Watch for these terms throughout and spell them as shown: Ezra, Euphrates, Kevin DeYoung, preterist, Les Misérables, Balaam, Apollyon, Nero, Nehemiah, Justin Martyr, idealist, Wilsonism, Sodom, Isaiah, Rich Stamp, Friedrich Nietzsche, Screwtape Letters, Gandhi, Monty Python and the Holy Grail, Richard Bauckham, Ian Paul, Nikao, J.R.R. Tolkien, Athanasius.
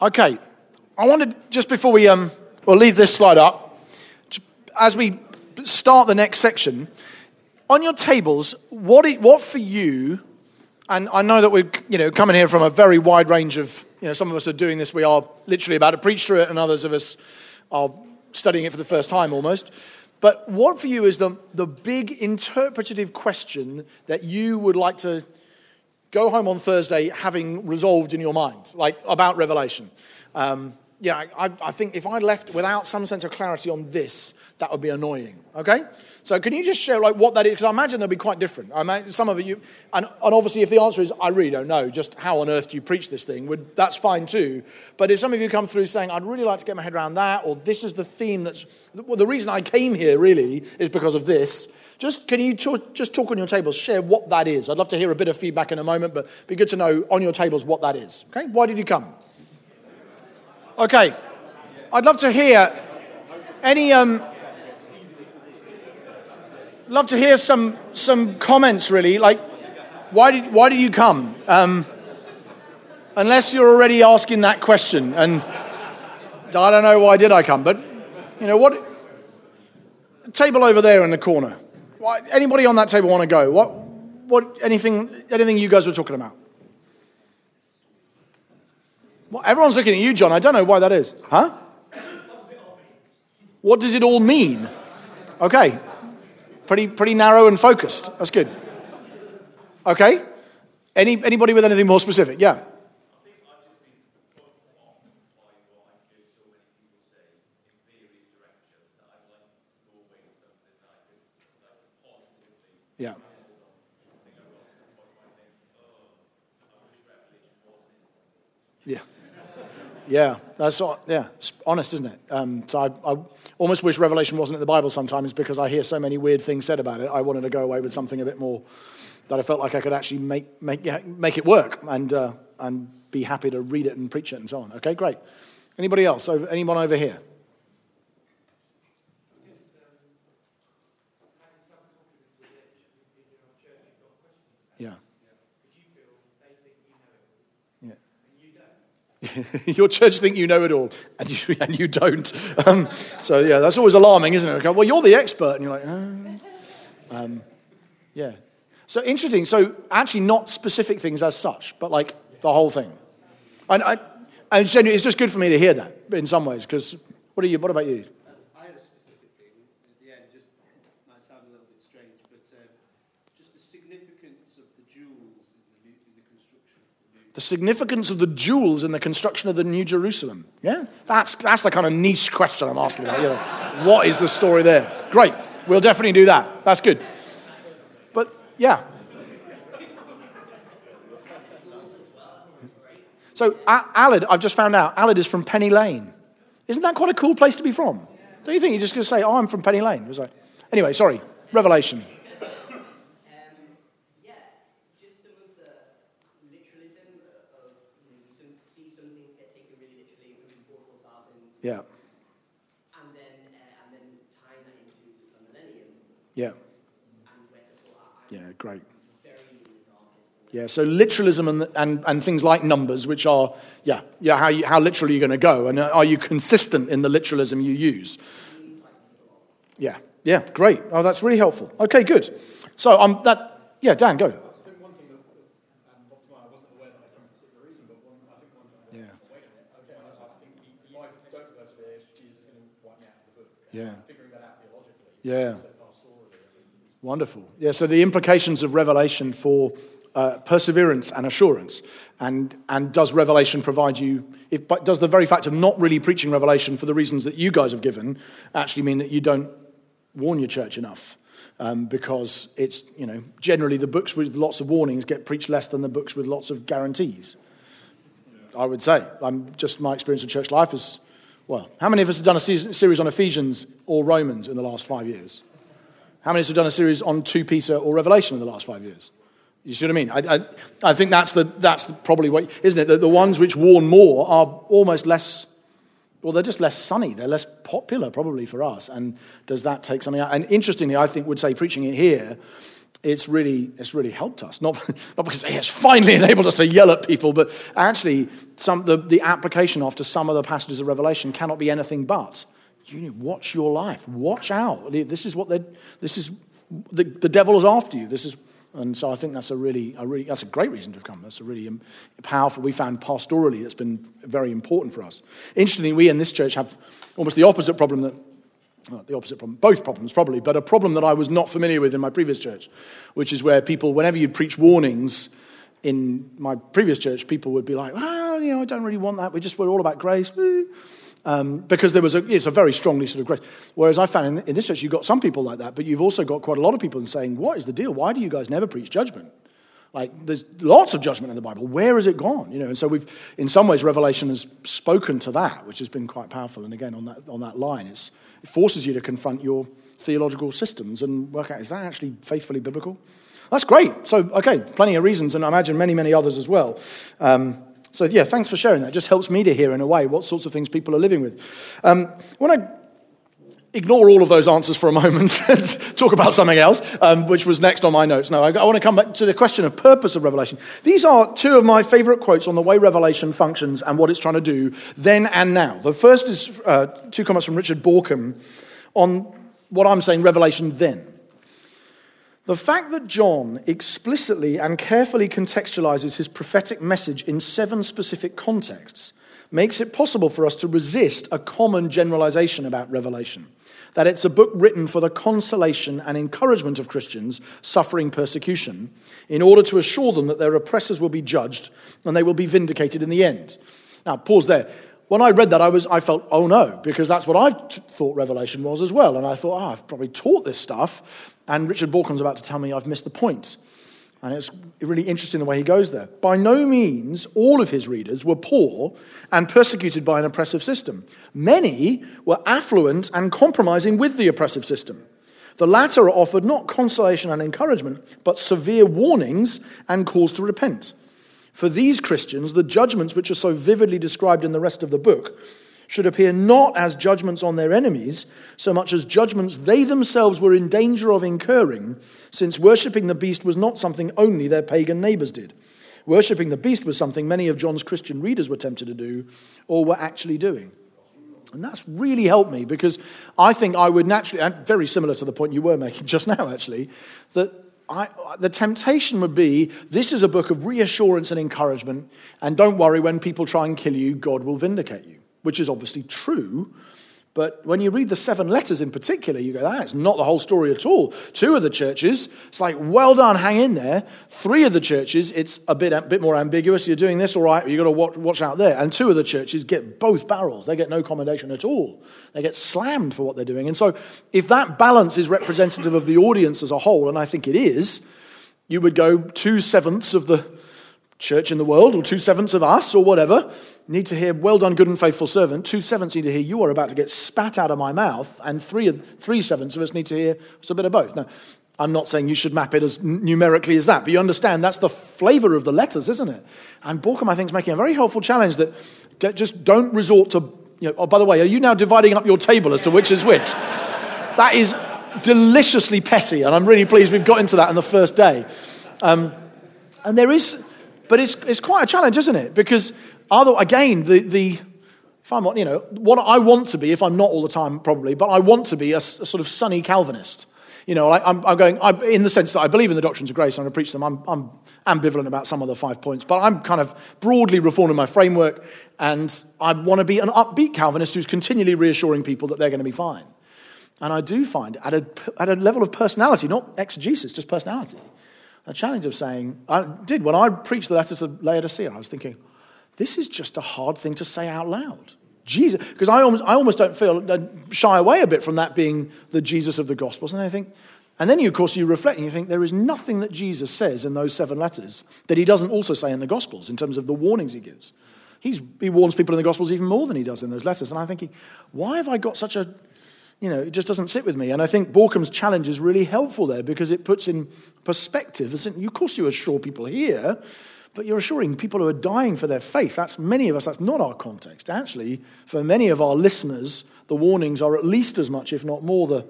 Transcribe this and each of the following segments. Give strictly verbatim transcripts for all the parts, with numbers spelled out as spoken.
Okay, I wanted, just before we um, we'll leave this slide up, as we start the next section, on your tables, what it, what for you, and I know that we're you know coming here from a very wide range of, you know, some of us are doing this, we are literally about to preach through it, and others of us are studying it for the first time almost, but what for you is the the big interpretative question that you would like to go home on Thursday having resolved in your mind, like about Revelation? Um, yeah, I, I think if I left without some sense of clarity on this, that would be annoying, okay? So can you just share like what that is? Because I imagine they'll be quite different. I imagine some of you, and, and obviously if the answer is, I really don't know, just how on earth do you preach this thing, would, that's fine too. But if some of you come through saying, I'd really like to get my head around that, or this is the theme that's, well, the reason I came here really is because of this, Just can you talk, just talk on your tables, share what that is. I'd love to hear a bit of feedback in a moment, but it'd be good to know on your tables what that is. Okay, why did you come? Okay, I'd love to hear any. Um, love to hear some some comments really. Like, why did why did you come? Um, unless you're already asking that question, and I don't know why did I come, but you know what? Table over there in the corner. Anybody on that table want to go? What, what, anything, anything you guys were talking about? Well, everyone's looking at you, John. I don't know why that is. Huh? What does it all mean? Okay. Pretty, pretty narrow and focused. That's good. Okay. Any, anybody with anything more specific? Yeah. Yeah. Yeah. Yeah. That's yeah. It's honest, isn't it? Um, so I, I almost wish Revelation wasn't in the Bible sometimes, because I hear so many weird things said about it. I wanted to go away with something a bit more that I felt like I could actually make make yeah, make it work and uh, and be happy to read it and preach it and so on. Okay, great. Anybody else? Over, anyone over here? Your church think you know it all, and you, and you don't. Um, so yeah, that's always alarming, isn't it? Okay, well, you're the expert, and you're like, oh. um, yeah. So interesting. So actually, not specific things as such, but like the whole thing. And I, and genuinely, it's just good for me to hear that in some ways. Because what are you? What about you? Uh, I had a specific thing at the end. Just might sound a little bit strange, but um, just the significance of the jewels in the, in the construction. The significance of the jewels in the construction of the New Jerusalem. Yeah? That's that's the kind of niche question I'm asking about. You know, what is the story there? Great. We'll definitely do that. That's good. But, yeah. So, Aled, I've just found out, Aled is from Penny Lane. Isn't that quite a cool place to be from? Don't you think? You're just going to say, oh, I'm from Penny Lane. It was like, anyway, sorry. Revelation. Yeah. And then, uh, and then tying that into the millennium. Yeah. And where the full art. Yeah, great. Yeah, so literalism and, and and things like numbers, which are, yeah, yeah, how you, how literal are you going to go? And are you consistent in the literalism you use? Yeah, yeah, great. Oh, that's really helpful. Okay, good. So, um, that, yeah, Dan, go. Yeah. Figuring that out theologically. Yeah. Wonderful. Yeah, so the implications of Revelation for uh, perseverance and assurance. And and does Revelation provide you, if, but does the very fact of not really preaching Revelation for the reasons that you guys have given actually mean that you don't warn your church enough? Um, because it's, you know, generally the books with lots of warnings get preached less than the books with lots of guarantees. Yeah. I would say. I'm just my experience of church life is... Well, how many of us have done a series on Ephesians or Romans in the last five years? How many of us have done a series on Second Peter or Revelation in the last five years? You see what I mean? I, I, I think that's the that's the, probably what, isn't it? The, the ones which warn more are almost less, well, they're just less sunny. They're less popular probably for us. And does that take something out? And interestingly, I think would say preaching it here it's really it's really helped us. Not, not because it has finally enabled us to yell at people, but actually some the, the application after some of the passages of Revelation cannot be anything but, you know, watch your life, watch out. This is what they this is the, the devil is after you. This is and so I think that's a really a really that's a great reason to have come. That's a really powerful, we found pastorally that's been very important for us. Interestingly, we in this church have almost the opposite problem that Well, the opposite problem, both problems probably, but a problem that I was not familiar with in my previous church, which is where people, whenever you preach warnings in my previous church, people would be like, well, you know, I don't really want that. We just, we're all about grace. Um, because there was a, it's a very strongly sort of grace. Whereas I found in, in this church, you've got some people like that, but you've also got quite a lot of people saying, what is the deal? Why do you guys never preach judgment? Like, there's lots of judgment in the Bible. Where has it gone? You know, and so we've, in some ways, Revelation has spoken to that, which has been quite powerful. And again, on that on that line, it's, it forces you to confront your theological systems and work out, is that actually faithfully biblical? That's great. So, okay, plenty of reasons, and I imagine many, many others as well. Um, so, yeah, thanks for sharing that. It just helps me to hear, in a way, what sorts of things people are living with. Um, when I... Ignore all of those answers for a moment and talk about something else, um, which was next on my notes. No, I, I want to come back to the question of purpose of Revelation. These are two of my favorite quotes on the way Revelation functions and what it's trying to do then and now. The first is uh, two comments from Richard Bauckham on what I'm saying, Revelation then. The fact that John explicitly and carefully contextualizes his prophetic message in seven specific contexts makes it possible for us to resist a common generalization about Revelation, that it's a book written for the consolation and encouragement of Christians suffering persecution in order to assure them that their oppressors will be judged and they will be vindicated in the end. Now, pause there. When I read that, I was I felt, oh no, because that's what I t- thought Revelation was as well. And I thought, oh, I've probably taught this stuff. And Richard Bauckham's about to tell me I've missed the point. And it's really interesting the way he goes there. By no means all of his readers were poor and persecuted by an oppressive system. Many were affluent and compromising with the oppressive system. The latter are offered not consolation and encouragement, but severe warnings and calls to repent. For these Christians, the judgments which are so vividly described in the rest of the book should appear not as judgments on their enemies, so much as judgments they themselves were in danger of incurring, since worshipping the beast was not something only their pagan neighbors did. Worshipping the beast was something many of John's Christian readers were tempted to do or were actually doing. And that's really helped me because I think I would naturally, and very similar to the point you were making just now actually, that I, the temptation would be, this is a book of reassurance and encouragement, and don't worry, when people try and kill you, God will vindicate you, which is obviously true. But when you read the seven letters in particular, you go, that's not the whole story at all. Two of the churches, it's like, well done, hang in there. Three of the churches, it's a bit a bit more ambiguous. You're doing this all right, but you've got to watch, watch out there. And two of the churches get both barrels. They get no commendation at all. They get slammed for what they're doing. And so if that balance is representative of the audience as a whole, and I think it is, you would go two-sevenths of the church in the world, or two-sevenths of us, or whatever, need to hear, well done, good and faithful servant. Two-sevenths need to hear, you are about to get spat out of my mouth, and three three-sevenths of us need to hear, it's a bit of both. Now, I'm not saying you should map it as numerically as that, but you understand that's the flavor of the letters, isn't it? And Bauckham, I think, is making a very helpful challenge that just don't resort to, you know, oh, by the way, are you now dividing up your table as to which is which? That is deliciously petty, and I'm really pleased we've got into that on the first day. Um, and there is... But it's it's quite a challenge, isn't it? Because other, again, the the if I'm not, you know, what I want to be, if I'm not all the time probably, but I want to be a, a sort of sunny Calvinist. You know, I, I'm, I'm going I, in the sense that I believe in the doctrines of grace. I'm going to preach them. I'm I'm ambivalent about some of the five points, but I'm kind of broadly reforming my framework, and I want to be an upbeat Calvinist who's continually reassuring people that they're going to be fine. And I do find at a at a level of personality, not exegesis, just personality, a challenge of saying, I did, when I preached the letter to Laodicea, I was thinking, this is just a hard thing to say out loud. Jesus, because I almost, I almost don't feel, I shy away a bit from that being the Jesus of the Gospels. And I think, and then you, of course, you reflect and you think there is nothing that Jesus says in those seven letters that he doesn't also say in the Gospels in terms of the warnings he gives. He's, he warns people in the Gospels even more than he does in those letters. And I'm thinking, why have I got such a, you know, it just doesn't sit with me. And I think Borkham's challenge is really helpful there because it puts in perspective. Of course you assure people here, but you're assuring people who are dying for their faith. That's many of us. That's not our context. Actually, for many of our listeners, the warnings are at least as much, if not more, the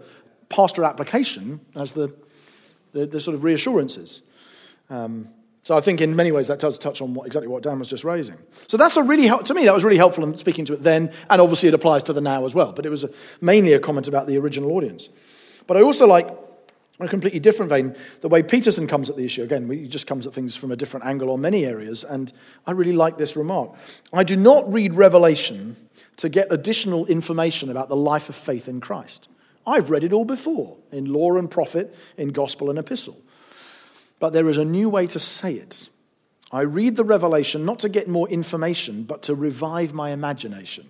pastoral application as the the, the sort of reassurances. Um, so I think in many ways that does touch on what, exactly what Dan was just raising. So that's a really help, to me, that was really helpful in speaking to it then, and obviously it applies to the now as well. But it was a, mainly a comment about the original audience. But I also like, in a completely different vein, the way Peterson comes at the issue. Again, he just comes at things from a different angle on many areas, and I really like this remark. I do not read Revelation to get additional information about the life of faith in Christ. I've read it all before, in law and prophet, in gospel and epistle. But there is a new way to say it. I read the revelation not to get more information, but to revive my imagination.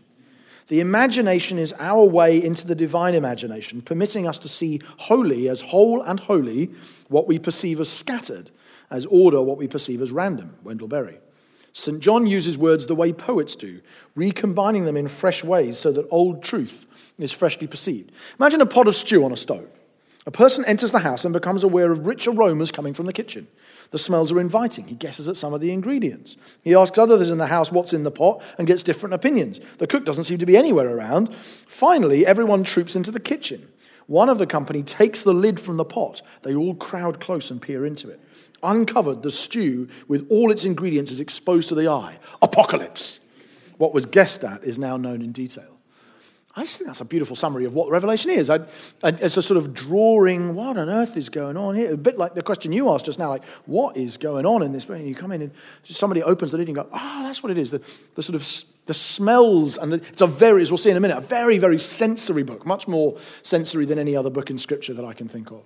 The imagination is our way into the divine imagination, permitting us to see wholly as whole and holy what we perceive as scattered, as order what we perceive as random, Wendell Berry. Saint John uses words the way poets do, recombining them in fresh ways so that old truth is freshly perceived. Imagine a pot of stew on a stove. A person enters the house and becomes aware of rich aromas coming from the kitchen. The smells are inviting. He guesses at some of the ingredients. He asks others in the house what's in the pot and gets different opinions. The cook doesn't seem to be anywhere around. Finally, everyone troops into the kitchen. One of the company takes the lid from the pot. They all crowd close and peer into it. Uncovered, the stew with all its ingredients is exposed to the eye. Apocalypse. What was guessed at is now known in detail. I just think that's a beautiful summary of what Revelation is. I, I, it's a sort of drawing, what on earth is going on here? A bit like the question you asked just now, like, what is going on in this? And you come in and somebody opens the lid and you go, oh, that's what it is. The, the sort of the smells, and the, it's a very, as we'll see in a minute, a very, very sensory book, much more sensory than any other book in Scripture that I can think of.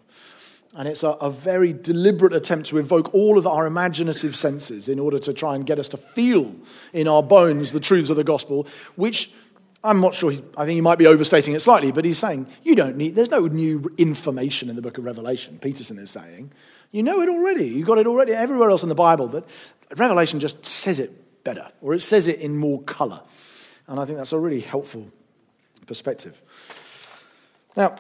And it's a, a very deliberate attempt to evoke all of our imaginative senses in order to try and get us to feel in our bones the truths of the gospel, which... I'm not sure, he's, I think he might be overstating it slightly, but he's saying, you don't need, there's no new information in the book of Revelation, Peterson is saying. You know it already, you got it already everywhere else in the Bible, but Revelation just says it better, or it says it in more color. And I think that's a really helpful perspective. Now,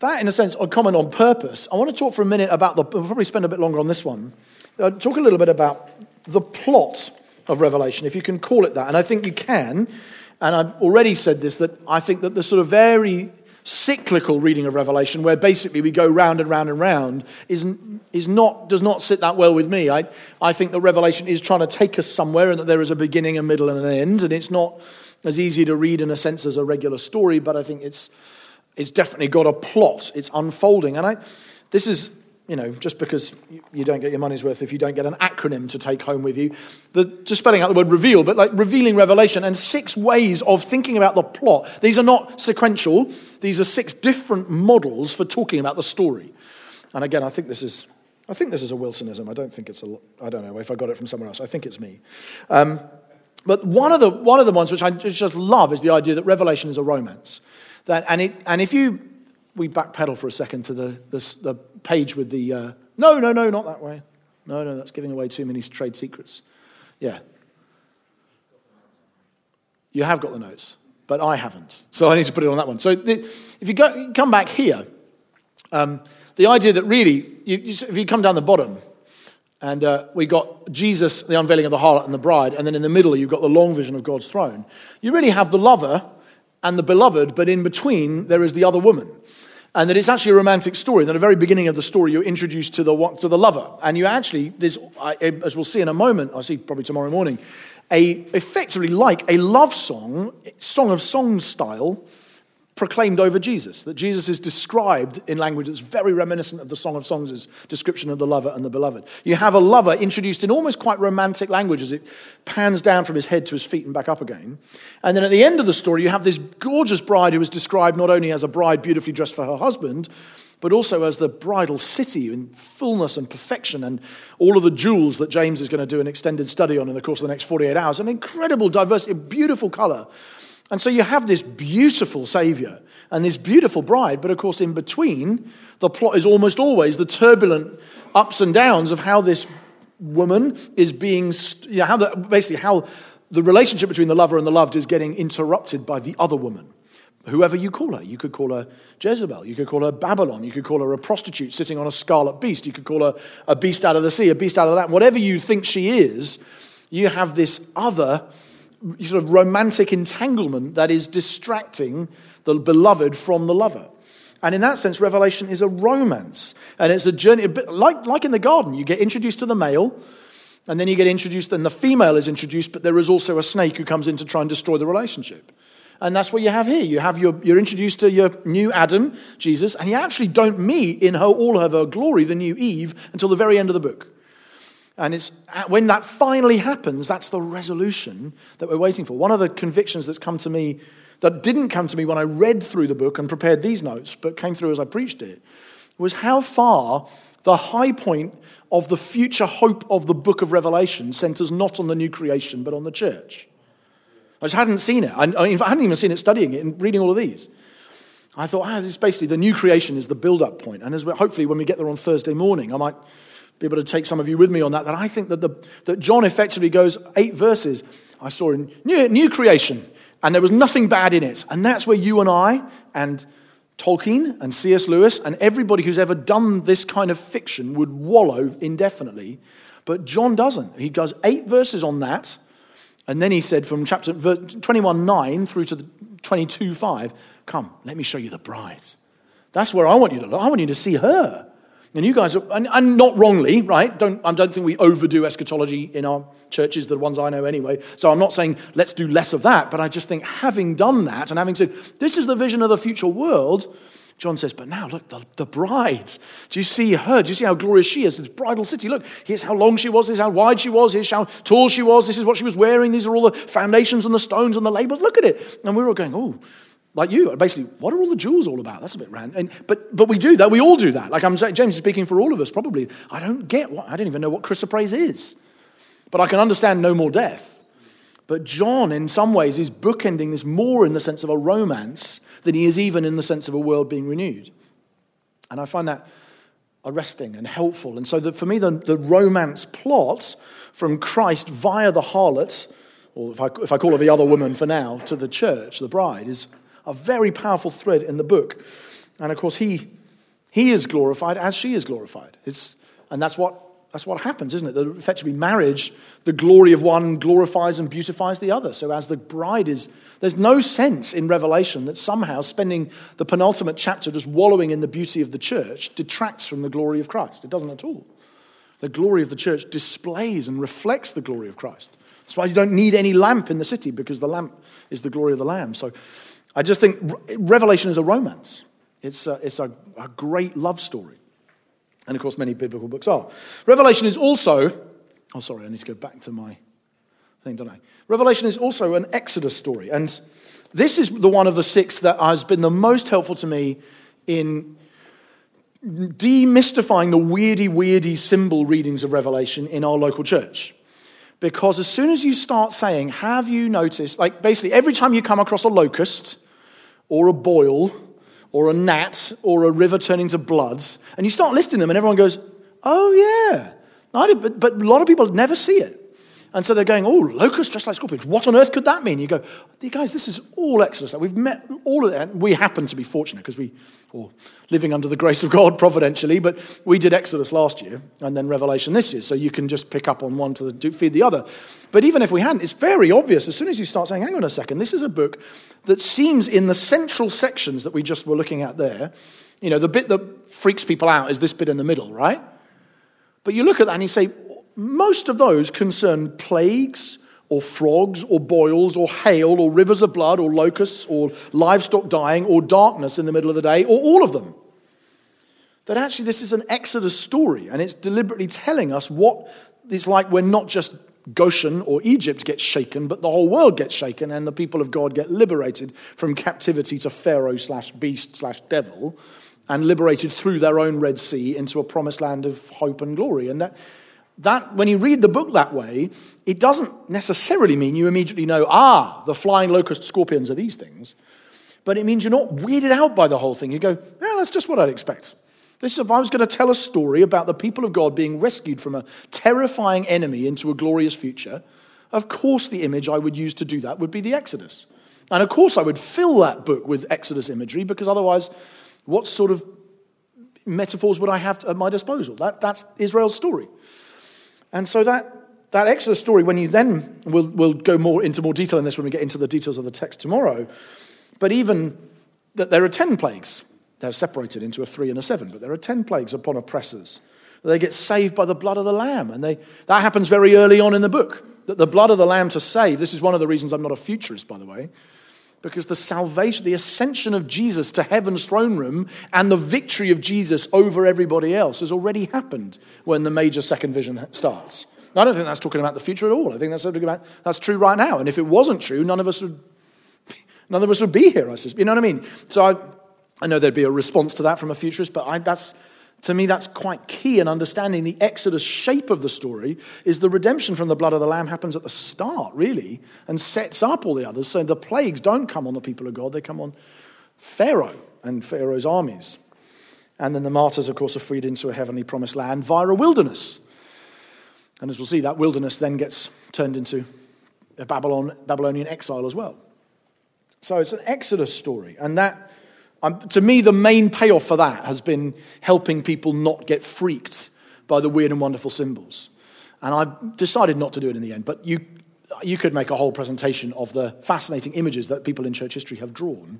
that in a sense, a comment on purpose. I want to talk for a minute about the, we'll probably spend a bit longer on this one, uh, talk a little bit about the plot of Revelation, if you can call it that, and I think you can. And I've already said this, that I think that the sort of very cyclical reading of Revelation, where basically we go round and round and round, is is not does not sit that well with me. I, I think that Revelation is trying to take us somewhere, and that there is a beginning, a middle, and an end. And it's not as easy to read in a sense as a regular story, but I think it's it's definitely got a plot. It's unfolding, and I this is. You know, just because you don't get your money's worth if you don't get an acronym to take home with you. The, just spelling out the word reveal, but like revealing Revelation and six ways of thinking about the plot. These are not sequential. These are six different models for talking about the story. And again, I think this is, I think this is a Wilsonism. I don't think it's a, I don't know if I got it from somewhere else. I think it's me. Um, but one of the one of the ones which I just love is the idea that Revelation is a romance. That and it and if you. We backpedal for a second to the, the, the page with the, uh, no, no, no, not that way. No, no, that's giving away too many trade secrets. Yeah. You have got the notes, but I haven't. So I need to put it on that one. So the, if you go, come back here, um, the idea that really, you, you, if you come down the bottom, and uh, we got Jesus, the unveiling of the harlot and the bride, and then in the middle you've got the long vision of God's throne. You really have the lover and the beloved, but in between there is the other woman. And that it's actually a romantic story. And at the very beginning of the story, you're introduced to the to the lover. And you actually, there's, as we'll see in a moment, I'll see probably tomorrow morning, a effectively like a love song, Song of Songs style, proclaimed over Jesus. That Jesus is described in language that's very reminiscent of the Song of Songs' description of the lover and the beloved. You have a lover introduced in almost quite romantic language as it pans down from his head to his feet and back up again. And then at the end of the story, you have this gorgeous bride who is described not only as a bride beautifully dressed for her husband, but also as the bridal city in fullness and perfection and all of the jewels that James is going to do an extended study on in the course of the next forty-eight hours. An incredible diversity, beautiful color. And so you have this beautiful Savior and this beautiful bride, but of course in between, the plot is almost always the turbulent ups and downs of how this woman is being, you know, how the, basically how the relationship between the lover and the loved is getting interrupted by the other woman. Whoever you call her. You could call her Jezebel. You could call her Babylon. You could call her a prostitute sitting on a scarlet beast. You could call her a beast out of the sea, a beast out of the land. Whatever you think she is, you have this other sort of romantic entanglement that is distracting the beloved from the lover. And in that sense, Revelation is a romance. And it's a journey, a bit like, like in the garden, you get introduced to the male, and then you get introduced, and the female is introduced, but there is also a snake who comes in to try and destroy the relationship. And that's what you have here. You have your, you're introduced to your new Adam, Jesus, and you actually don't meet in her, all of her glory, the new Eve, until the very end of the book. And it's when that finally happens, that's the resolution that we're waiting for. One of the convictions that's come to me, that didn't come to me when I read through the book and prepared these notes, but came through as I preached it, was how far the high point of the future hope of the book of Revelation centers not on the new creation, but on the church. I just hadn't seen it. I, I hadn't even seen it studying it and reading all of these. I thought, ah, this is basically the new creation is the build-up point. And as we, hopefully when we get there on Thursday morning, I might be able to take some of you with me on that, that I think that, the, that John effectively goes eight verses. I saw in new, new creation, and there was nothing bad in it. And that's where you and I and Tolkien and C S. Lewis and everybody who's ever done this kind of fiction would wallow indefinitely. But John doesn't. He goes eight verses on that. And then he said from chapter twenty-one nine through to twenty-two five, come, let me show you the bride. That's where I want you to look. I want you to see her. And you guys, are, and, and not wrongly, right? Don't, I don't think we overdo eschatology in our churches, the ones I know anyway. So I'm not saying let's do less of that, but I just think having done that and having said, this is the vision of the future world, John says, but now look, the, the bride. Do you see her? Do you see how glorious she is? This bridal city. Look, here's how long she was. Here's how wide she was. Here's how tall she was. This is what she was wearing. These are all the foundations and the stones and the labels. Look at it. And we were all going, oh, like you. Basically, what are all the jewels all about? That's a bit random. And, but but we do that. We all do that. Like I'm saying, James is speaking for all of us probably. I don't get what, I don't even know what chrysoprase is. But I can understand no more death. But John, in some ways, is bookending this more in the sense of a romance than he is even in the sense of a world being renewed. And I find that arresting and helpful. And so the, for me, the, the romance plot from Christ via the harlot, or if I, if I call her the other woman for now, to the church, the bride, is a very powerful thread in the book. And of course, he he is glorified as she is glorified. It's, and that's what that's what happens, isn't it? That effectively marriage, the glory of one glorifies and beautifies the other. So as the bride is, there's no sense in Revelation that somehow spending the penultimate chapter just wallowing in the beauty of the church detracts from the glory of Christ. It doesn't at all. The glory of the church displays and reflects the glory of Christ. That's why you don't need any lamp in the city, because the lamp is the glory of the Lamb. So I just think Revelation is a romance. It's a, it's a, a great love story. And of course, many biblical books are. Revelation is also, oh, sorry, I need to go back to my thing, don't I? Revelation is also an Exodus story. And this is the one of the six that has been the most helpful to me in demystifying the weirdy, weirdy symbol readings of Revelation in our local church. Because as soon as you start saying, have you noticed, like basically every time you come across a locust or a boil or a gnat, or a river turning to blood, and you start listing them, and everyone goes, oh, yeah. I did, but, but a lot of people never see it. And so they're going, oh, locusts dressed like scorpions. What on earth could that mean? You go, you guys, this is all Exodus. We've met all of that. And we happen to be fortunate because we are living under the grace of God providentially, but we did Exodus last year and then Revelation this year. So you can just pick up on one to the, feed the other. But even if we hadn't, it's very obvious as soon as you start saying, hang on a second, this is a book that seems in the central sections that we just were looking at there, you know, the bit that freaks people out is this bit in the middle, right? But you look at that and you say, most of those concern plagues or frogs or boils or hail or rivers of blood or locusts or livestock dying or darkness in the middle of the day or all of them. That actually this is an Exodus story and it's deliberately telling us what it's like when not just Goshen or Egypt gets shaken, but the whole world gets shaken and the people of God get liberated from captivity to Pharaoh slash beast slash devil and liberated through their own Red Sea into a promised land of hope and glory. And that... That, when you read the book that way, it doesn't necessarily mean you immediately know, ah, the flying locust scorpions are these things. But it means you're not weirded out by the whole thing. You go, yeah, that's just what I'd expect. This is, if I was going to tell a story about the people of God being rescued from a terrifying enemy into a glorious future, of course the image I would use to do that would be the Exodus. And of course I would fill that book with Exodus imagery, because otherwise what sort of metaphors would I have at my disposal? That, that's Israel's story. And so that, that Exodus story, when you then, we'll, we'll go more into more detail in this when we get into the details of the text tomorrow, but even that there are ten plagues. They're separated into a three and a seven, but there are ten plagues upon oppressors. They get saved by the blood of the Lamb, and they, that happens very early on in the book, that the blood of the Lamb to save. This is one of the reasons I'm not a futurist, by the way, because the salvation, the ascension of Jesus to heaven's throne room and the victory of Jesus over everybody else has already happened when the major second vision starts. I don't think that's talking about the future at all. I think that's talking about, that's true right now. And if it wasn't true, none of us would, none of us would be here, I suspect. You know what I mean? So I, I know there'd be a response to that from a futurist, but I, that's, to me, that's quite key in understanding the Exodus shape of the story is the redemption from the blood of the Lamb happens at the start, really, and sets up all the others. So the plagues don't come on the people of God. They come on Pharaoh and Pharaoh's armies. And then the martyrs, of course, are freed into a heavenly promised land via a wilderness. And as we'll see, that wilderness then gets turned into a Babylon, Babylonian exile as well. So it's an Exodus story. And that, um, to me, the main payoff for that has been helping people not get freaked by the weird and wonderful symbols. And I've decided not to do it in the end. But you you could make a whole presentation of the fascinating images that people in church history have drawn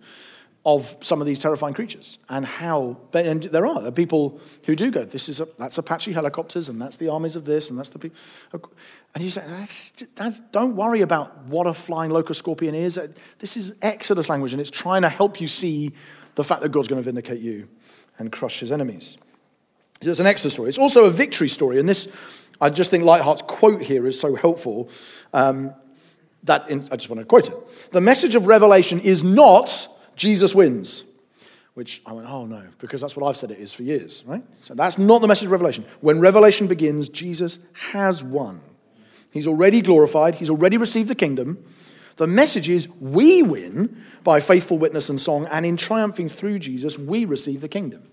of some of these terrifying creatures, and how, and there are, there are people who do go, this is a, that's Apache helicopters, and that's the armies of this, and that's the people, and you say, that's, that's, don't worry about what a flying locust scorpion is. This is Exodus language, and it's trying to help you see the fact that God's going to vindicate you and crush his enemies. So it's an Exodus story. It's also a victory story, and this, I just think Leithart's quote here is so helpful, um, that, in, I just want to quote it. The message of Revelation is not Jesus wins, which I went, oh no, because that's what I've said it is for years, right? So that's not the message of Revelation. When Revelation begins, Jesus has won. He's already glorified. He's already received the kingdom. The message is we win by faithful witness and song, and in triumphing through Jesus, we receive the kingdom.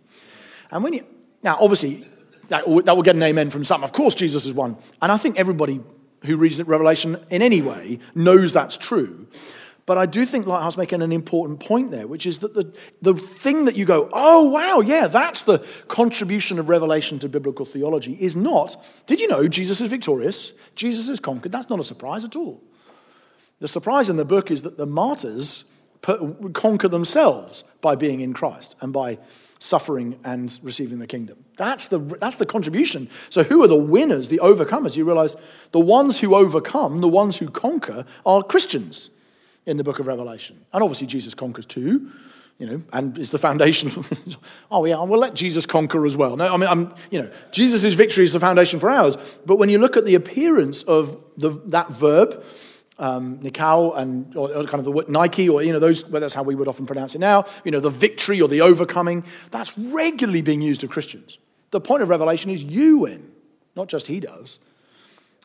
And when you, now obviously, that will, that will get an amen from some. Of course Jesus has won. And I think everybody who reads Revelation in any way knows that's true. But I do think Lighthouse making an important point there, which is that the, the thing that you go, oh, wow, yeah, that's the contribution of Revelation to biblical theology is not, did you know Jesus is victorious? Jesus is conquered. That's not a surprise at all. The surprise in the book is that the martyrs per, conquer themselves by being in Christ and by suffering and receiving the kingdom. That's the, that's the contribution. So who are the winners, the overcomers? You realize the ones who overcome, the ones who conquer are Christians in the book of Revelation. And obviously Jesus conquers too, you know, and is the foundation. Oh yeah, we'll let Jesus conquer as well. No, I mean, I'm, you know, Jesus' victory is the foundation for ours. But when you look at the appearance of the, that verb, um, Nikao, and or, or kind of the word Nike, or, you know, those, well, that's how we would often pronounce it now, you know, the victory or the overcoming, that's regularly being used of Christians. The point of Revelation is you win, not just he does.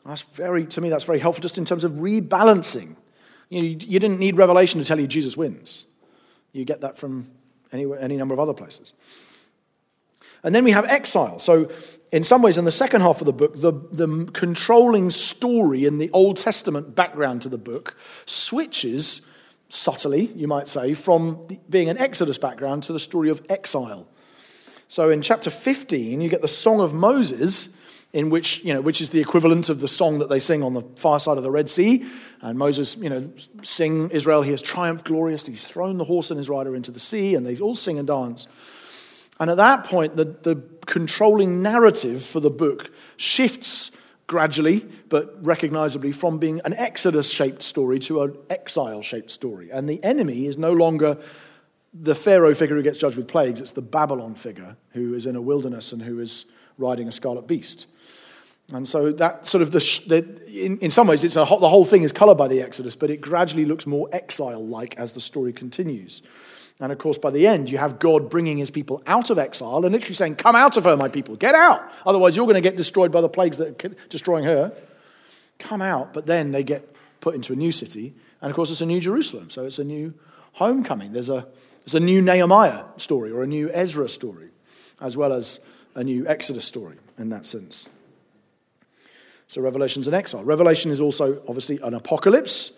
That's very, to me, that's very helpful just in terms of rebalancing. You know, you didn't need Revelation to tell you Jesus wins. You get that from any, any number of other places. And then we have exile. So in some ways, in the second half of the book, the, the controlling story in the Old Testament background to the book switches subtly, you might say, from the, being an Exodus background to the story of exile. So in chapter fifteen, you get the Song of Moses, in which, you know, which is the equivalent of the song that they sing on the far side of the Red Sea. And Moses, you know, sing, Israel, he has triumphed gloriously. He's thrown the horse and his rider into the sea, and they all sing and dance. And at that point, the, the controlling narrative for the book shifts gradually, but recognizably, from being an Exodus-shaped story to an exile-shaped story. And the enemy is no longer the Pharaoh figure who gets judged with plagues. It's the Babylon figure who is in a wilderness and who is riding a scarlet beast. And so that sort of, the, the in, in some ways, it's a, the whole thing is colored by the Exodus, but it gradually looks more exile-like as the story continues. And of course, by the end, you have God bringing his people out of exile and literally saying, come out of her, my people, get out. Otherwise, you're going to get destroyed by the plagues that are destroying her. Come out. But then they get put into a new city. And of course, it's a new Jerusalem. So it's a new homecoming. There's a, there's a new Nehemiah story or a new Ezra story, as well as a new Exodus story in that sense. So Revelation's an exile. Revelation is also, obviously, an apocalypse.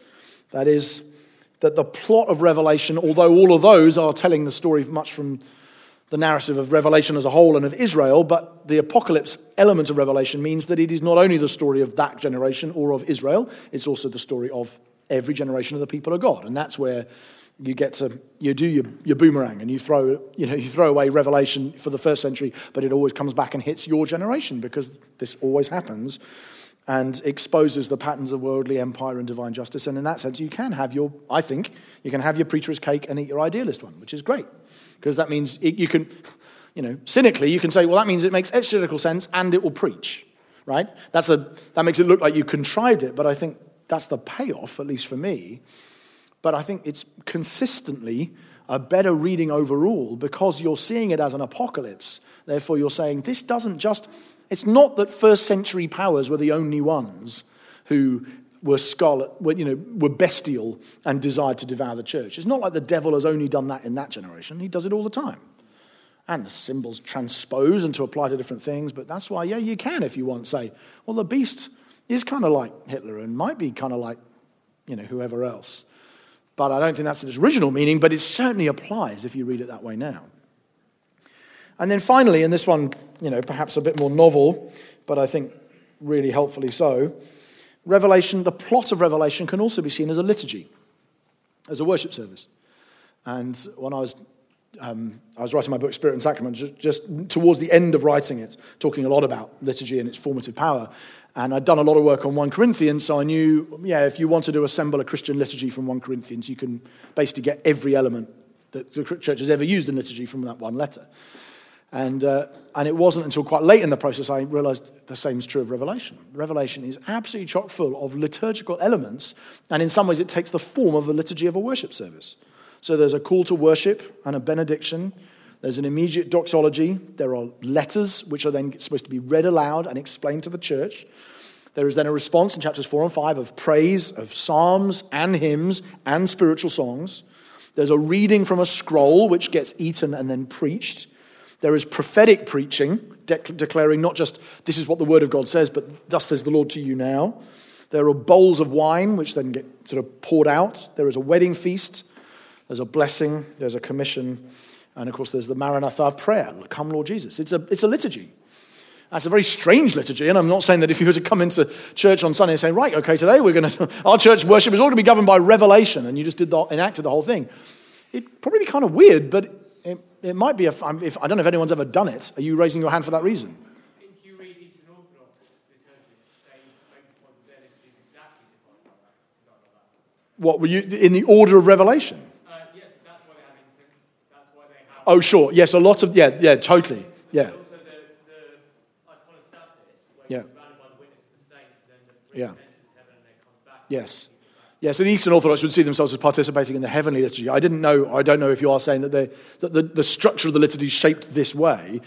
That is, that the plot of Revelation, although all of those are telling the story much from the narrative of Revelation as a whole and of Israel, but the apocalypse element of Revelation means that it is not only the story of that generation or of Israel, it's also the story of every generation of the people of God. And that's where you get to, you do your, your boomerang and you throw, you know, you throw away Revelation for the first century, but it always comes back and hits your generation because this always happens and exposes the patterns of worldly empire and divine justice. And in that sense, you can have your, I think, you can have your preacher's cake and eat your idealist one, which is great because that means it, you can, you know, cynically you can say, well, that means it makes exegetical sense and it will preach, right? That's a, that makes it look like you contrived it, but I think that's the payoff, at least for me. But I think it's consistently a better reading overall because you're seeing it as an apocalypse. Therefore, you're saying this doesn't just... It's not that first century powers were the only ones who were scarlet, were, you know, were bestial and desired to devour the church. It's not like the devil has only done that in that generation. He does it all the time. And the symbols transpose and to apply to different things. But that's why, yeah, you can, if you want, say, well, the beast is kind of like Hitler and might be kind of like, you know, whoever else. But I don't think that's its original meaning, but it certainly applies if you read it that way now. And then finally, and this one, you know, perhaps a bit more novel, but I think really helpfully so, Revelation, the plot of Revelation can also be seen as a liturgy, as a worship service. And when I was um, I was writing my book, Spirit and Sacrament, just, just towards the end of writing it, talking a lot about liturgy and its formative power. And I'd done a lot of work on First Corinthians, so I knew, yeah, if you wanted to assemble a Christian liturgy from First Corinthians, you can basically get every element that the church has ever used in liturgy from that one letter. And uh, and it wasn't until quite late in the process I realized the same is true of Revelation. Revelation is absolutely chock full of liturgical elements, and in some ways it takes the form of a liturgy of a worship service. So there's a call to worship and a benediction. There's an immediate doxology. There are letters, which are then supposed to be read aloud and explained to the church. There is then a response in chapters four and five of praise, of psalms and hymns and spiritual songs. There's a reading from a scroll, which gets eaten and then preached. There is prophetic preaching, de- declaring not just, this is what the word of God says, but thus says the Lord to you now. There are bowls of wine, which then get sort of poured out. There is a wedding feast. There's a blessing. There's a commission. And, of course, there's the Maranatha prayer, come, Lord Jesus. It's a it's a liturgy. That's a very strange liturgy, and I'm not saying that if you were to come into church on Sunday and say, right, okay, today we're going to, our church worship is all going to be governed by revelation, and you just did the, enacted the whole thing. It'd probably be kind of weird, but it, it might be, a, if I don't know if anyone's ever done it. Are you raising your hand for that reason? If you read Eastern Orthodox liturgies, they make one of their liturgies exactly defined by that. What were you, in the order of revelation? Oh, sure. Yes, a lot of... Yeah, yeah, totally. Yeah. Also the, the iconostasis, where yeah. You're surrounded by the witness of the saints, and then the yeah. enters heaven and they come back. Yes. Yeah, so the Eastern Orthodox would see themselves as participating in the heavenly liturgy. I didn't know... I don't know if you are saying that, they, that the, the structure of the liturgy is shaped this way,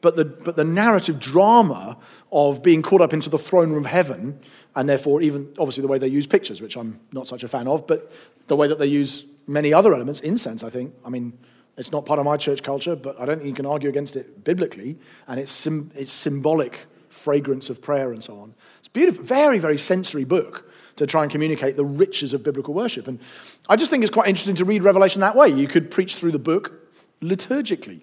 but the, but the narrative drama of being caught up into the throne room of heaven, and therefore even, obviously, the way they use pictures, which I'm not such a fan of, but the way that they use many other elements, incense, I think, I mean... It's not part of my church culture, but I don't think you can argue against it biblically. And it's sim- it's symbolic fragrance of prayer and so on. It's beautiful, very, very sensory book to try and communicate the riches of biblical worship. And I just think it's quite interesting to read Revelation that way. You could preach through the book liturgically,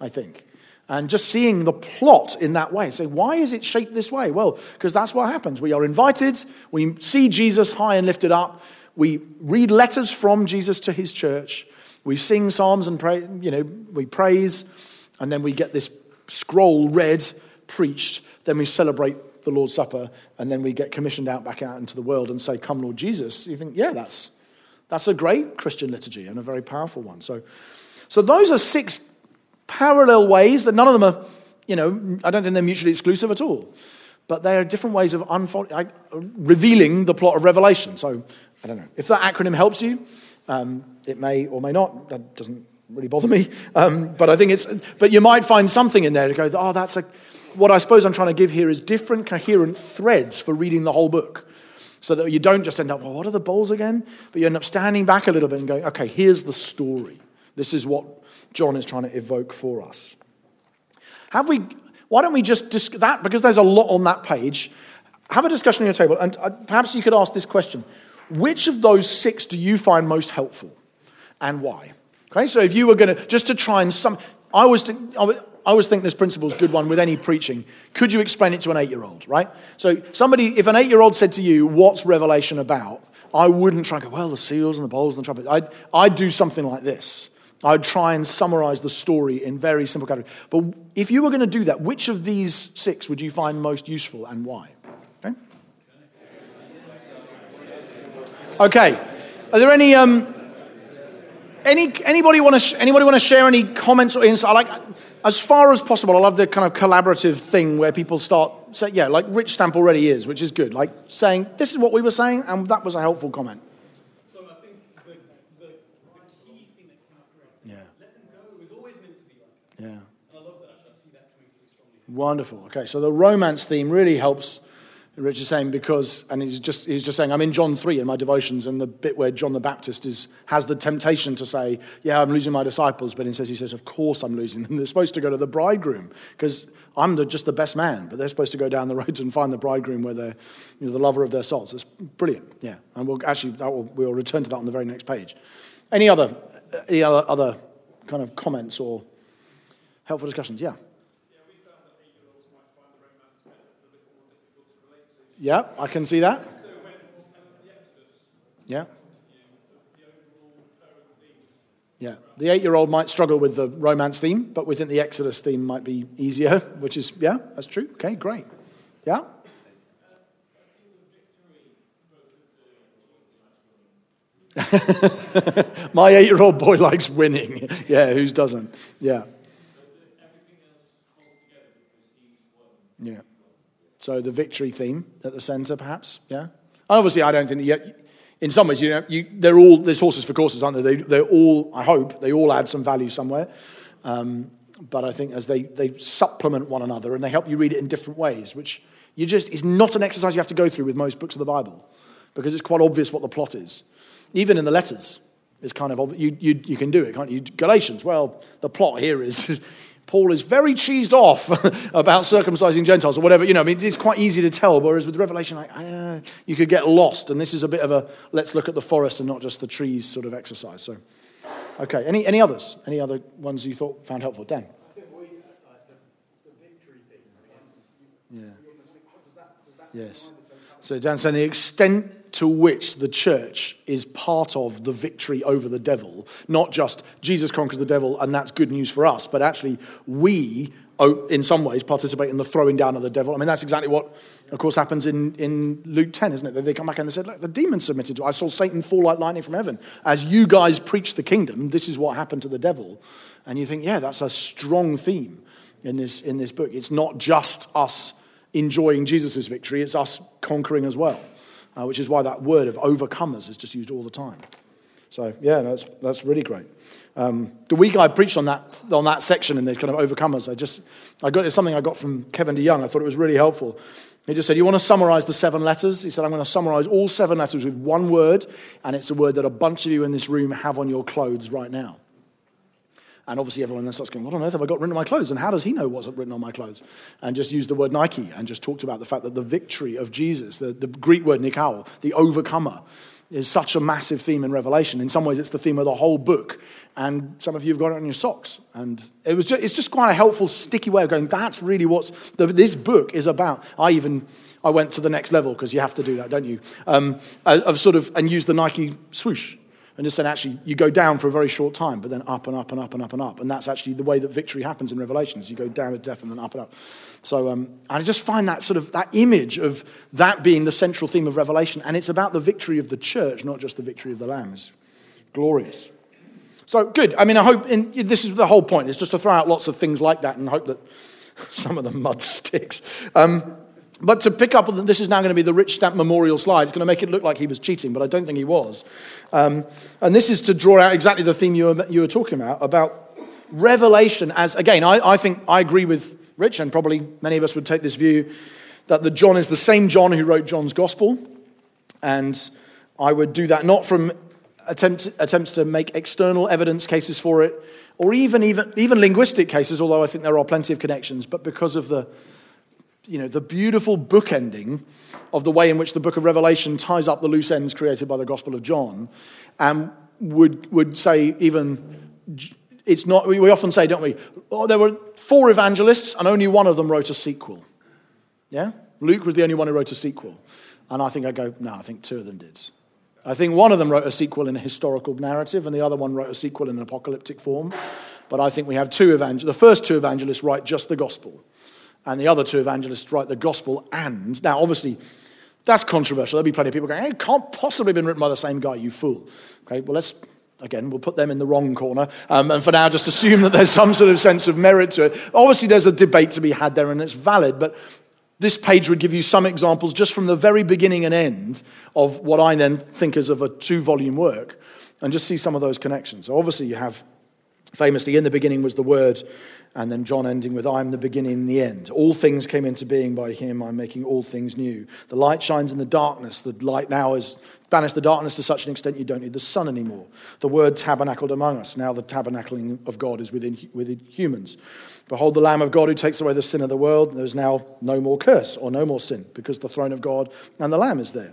I think. And just seeing the plot in that way. So why is it shaped this way? Well, because that's what happens. We are invited. We see Jesus high and lifted up. We read letters from Jesus to his church. We sing psalms and pray, you know, we praise, and then we get this scroll read, preached. Then we celebrate the Lord's Supper, and then we get commissioned out back out into the world and say, "Come, Lord Jesus." You think, yeah, that's that's a great Christian liturgy and a very powerful one. So, so those are six parallel ways that none of them are, you know, I don't think they're mutually exclusive at all, but they are different ways of unfold, uh, revealing the plot of Revelation. So, I don't know if that acronym helps you. Um, it may or may not. That doesn't really bother me. Um, but I think it's. But you might find something in there to go, oh, that's a. What I suppose I'm trying to give here is different coherent threads for reading the whole book, so that you don't just end up, well, what are the bowls again? But you end up standing back a little bit and going, okay, here's the story. This is what John is trying to evoke for us. Have we? Why don't we just discuss that? Because there's a lot on that page. Have a discussion on your table, and perhaps you could ask this question. Which of those six do you find most helpful, and why? Okay, so if you were going to, just to try and sum, I was, I always think this principle's a good one with any preaching. Could you explain it to an eight-year-old, right? So somebody, if an eight-year-old said to you, what's Revelation about? I wouldn't try and go, well, the seals and the bowls and the trumpets. I'd, I'd do something like this. I'd try and summarize the story in very simple categories. But if you were going to do that, which of these six would you find most useful and why? Okay. Okay. Are there any... Um, Any anybody want to anybody want to share any comments or insight? I like as far as possible. I love the kind of collaborative thing where people start say, yeah, like Rich Stamp already is, which is good. Like saying this is what we were saying, and that was a helpful comment. So I think the, the, the key thing that came up yeah. Let them go is always meant to be like that. Yeah, and I love that. Actually, I see that coming through strongly. Wonderful. Okay, so the romance theme really helps. Rich is saying because, and he's just he's just saying, I'm in John three in my devotions, and the bit where John the Baptist is has the temptation to say, yeah, I'm losing my disciples, but instead he says, of course I'm losing them. They're supposed to go to the bridegroom because I'm the, just the best man, but they're supposed to go down the road and find the bridegroom where they're you know, the lover of their souls. It's brilliant, yeah. And we'll actually that will, we'll return to that on the very next page. Any other any other, other kind of comments or helpful discussions? Yeah. Yeah, I can see that. Yeah. Yeah. The eight-year-old might struggle with the romance theme, but within the Exodus theme might be easier, which is, yeah, that's true. Okay, great. Yeah? My eight-year-old boy likes winning. Yeah, who doesn't? Yeah. Yeah. So the victory theme at the centre, perhaps, yeah. And obviously, I don't think yet. In some ways, you know, you, they're all there's horses for courses, aren't they? they? They're all. I hope they all add some value somewhere. Um, but I think as they they supplement one another and they help you read it in different ways, which you just is not an exercise you have to go through with most books of the Bible, because it's quite obvious what the plot is. Even in the letters, it's kind of you you you can do it, can't you? Galatians. Well, the plot here is. Paul is very cheesed off about circumcising Gentiles or whatever. You know, I mean, it's quite easy to tell, whereas with Revelation, like, uh, you could get lost. And this is a bit of a let's look at the forest and not just the trees sort of exercise. So, okay. Any any others? Any other ones you thought found helpful? Dan? I think we, uh, the, the victory thing. Yeah. Does that, does that yes. So Dan's saying the extent to which the church is part of the victory over the devil, not just Jesus conquers the devil and that's good news for us, but actually we, in some ways, participate in the throwing down of the devil. I mean, that's exactly what, of course, happens in, in Luke ten, isn't it? They come back and they said, look, the demons submitted to us. I saw Satan fall like lightning from heaven. As you guys preach the kingdom, this is what happened to the devil. And you think, yeah, that's a strong theme in this in this book. It's not just us enjoying Jesus' victory, it's us conquering as well. Uh, which is why that word of overcomers is just used all the time. So yeah, that's that's really great. Um, the week I preached on that on that section in the kind of overcomers, I just I got it's something I got from Kevin DeYoung. I thought it was really helpful. He just said, "You want to summarize the seven letters?" He said, "I'm going to summarize all seven letters with one word, and it's a word that a bunch of you in this room have on your clothes right now." And obviously everyone then starts going, what on earth have I got written on my clothes? And how does he know what's written on my clothes? And just used the word Nike and just talked about the fact that the victory of Jesus, the, the Greek word nikao, the overcomer, is such a massive theme in Revelation. In some ways, it's the theme of the whole book. And some of you have got it on your socks. And it was just, it's just quite a helpful, sticky way of going, that's really what this book is about. I even, I went to the next level, because you have to do that, don't you? Um, of sort of, and used the Nike swoosh. And just then actually you go down for a very short time, but then up and up and up and up and up. And that's actually the way that victory happens in Revelation. You go down to death and then up and up. So um, I just find that sort of, that image of that being the central theme of Revelation. And it's about the victory of the church, not just the victory of the Lamb. It's glorious. So good. I mean, I hope, and this is the whole point. It's just to throw out lots of things like that and hope that some of the mud sticks. Um, But to pick up, this is now going to be the Rich Stamp memorial slide. It's going to make it look like he was cheating, but I don't think he was. Um, and this is to draw out exactly the theme you were, you were talking about, about Revelation as, again, I, I think I agree with Rich, and probably many of us would take this view, that the John is the same John who wrote John's Gospel. And I would do that not from attempt, attempts to make external evidence cases for it, or even, even, even linguistic cases, although I think there are plenty of connections, but because of the... you know, the beautiful bookending of the way in which the book of Revelation ties up the loose ends created by the Gospel of John, and would would say even it's not, we, we often say, don't we, oh, there were four evangelists and only one of them wrote a sequel. Yeah? Luke was the only one who wrote a sequel. And I think I go, no, I think two of them did. I think one of them wrote a sequel in a historical narrative and the other one wrote a sequel in an apocalyptic form. But I think we have two evangelists. The first two evangelists write just the gospel. And the other two evangelists write the gospel and... Now, obviously, that's controversial. There'll be plenty of people going, hey, it can't possibly have been written by the same guy, you fool. Okay, well, let's... Again, we'll put them in the wrong corner. Um, and for now, just assume that there's some sort of sense of merit to it. Obviously, there's a debate to be had there, and it's valid. But this page would give you some examples just from the very beginning and end of what I then think is of a two-volume work, and just see some of those connections. So obviously, you have, famously, in the beginning was the Word, and then John ending with, I am the beginning and the end. All things came into being by him. I'm making all things new. The light shines in the darkness. The light now is... Banish the darkness to such an extent you don't need the sun anymore. The word tabernacled among us. Now the tabernacling of God is within, within humans. Behold the Lamb of God who takes away the sin of the world. There's now no more curse or no more sin because the throne of God and the Lamb is there.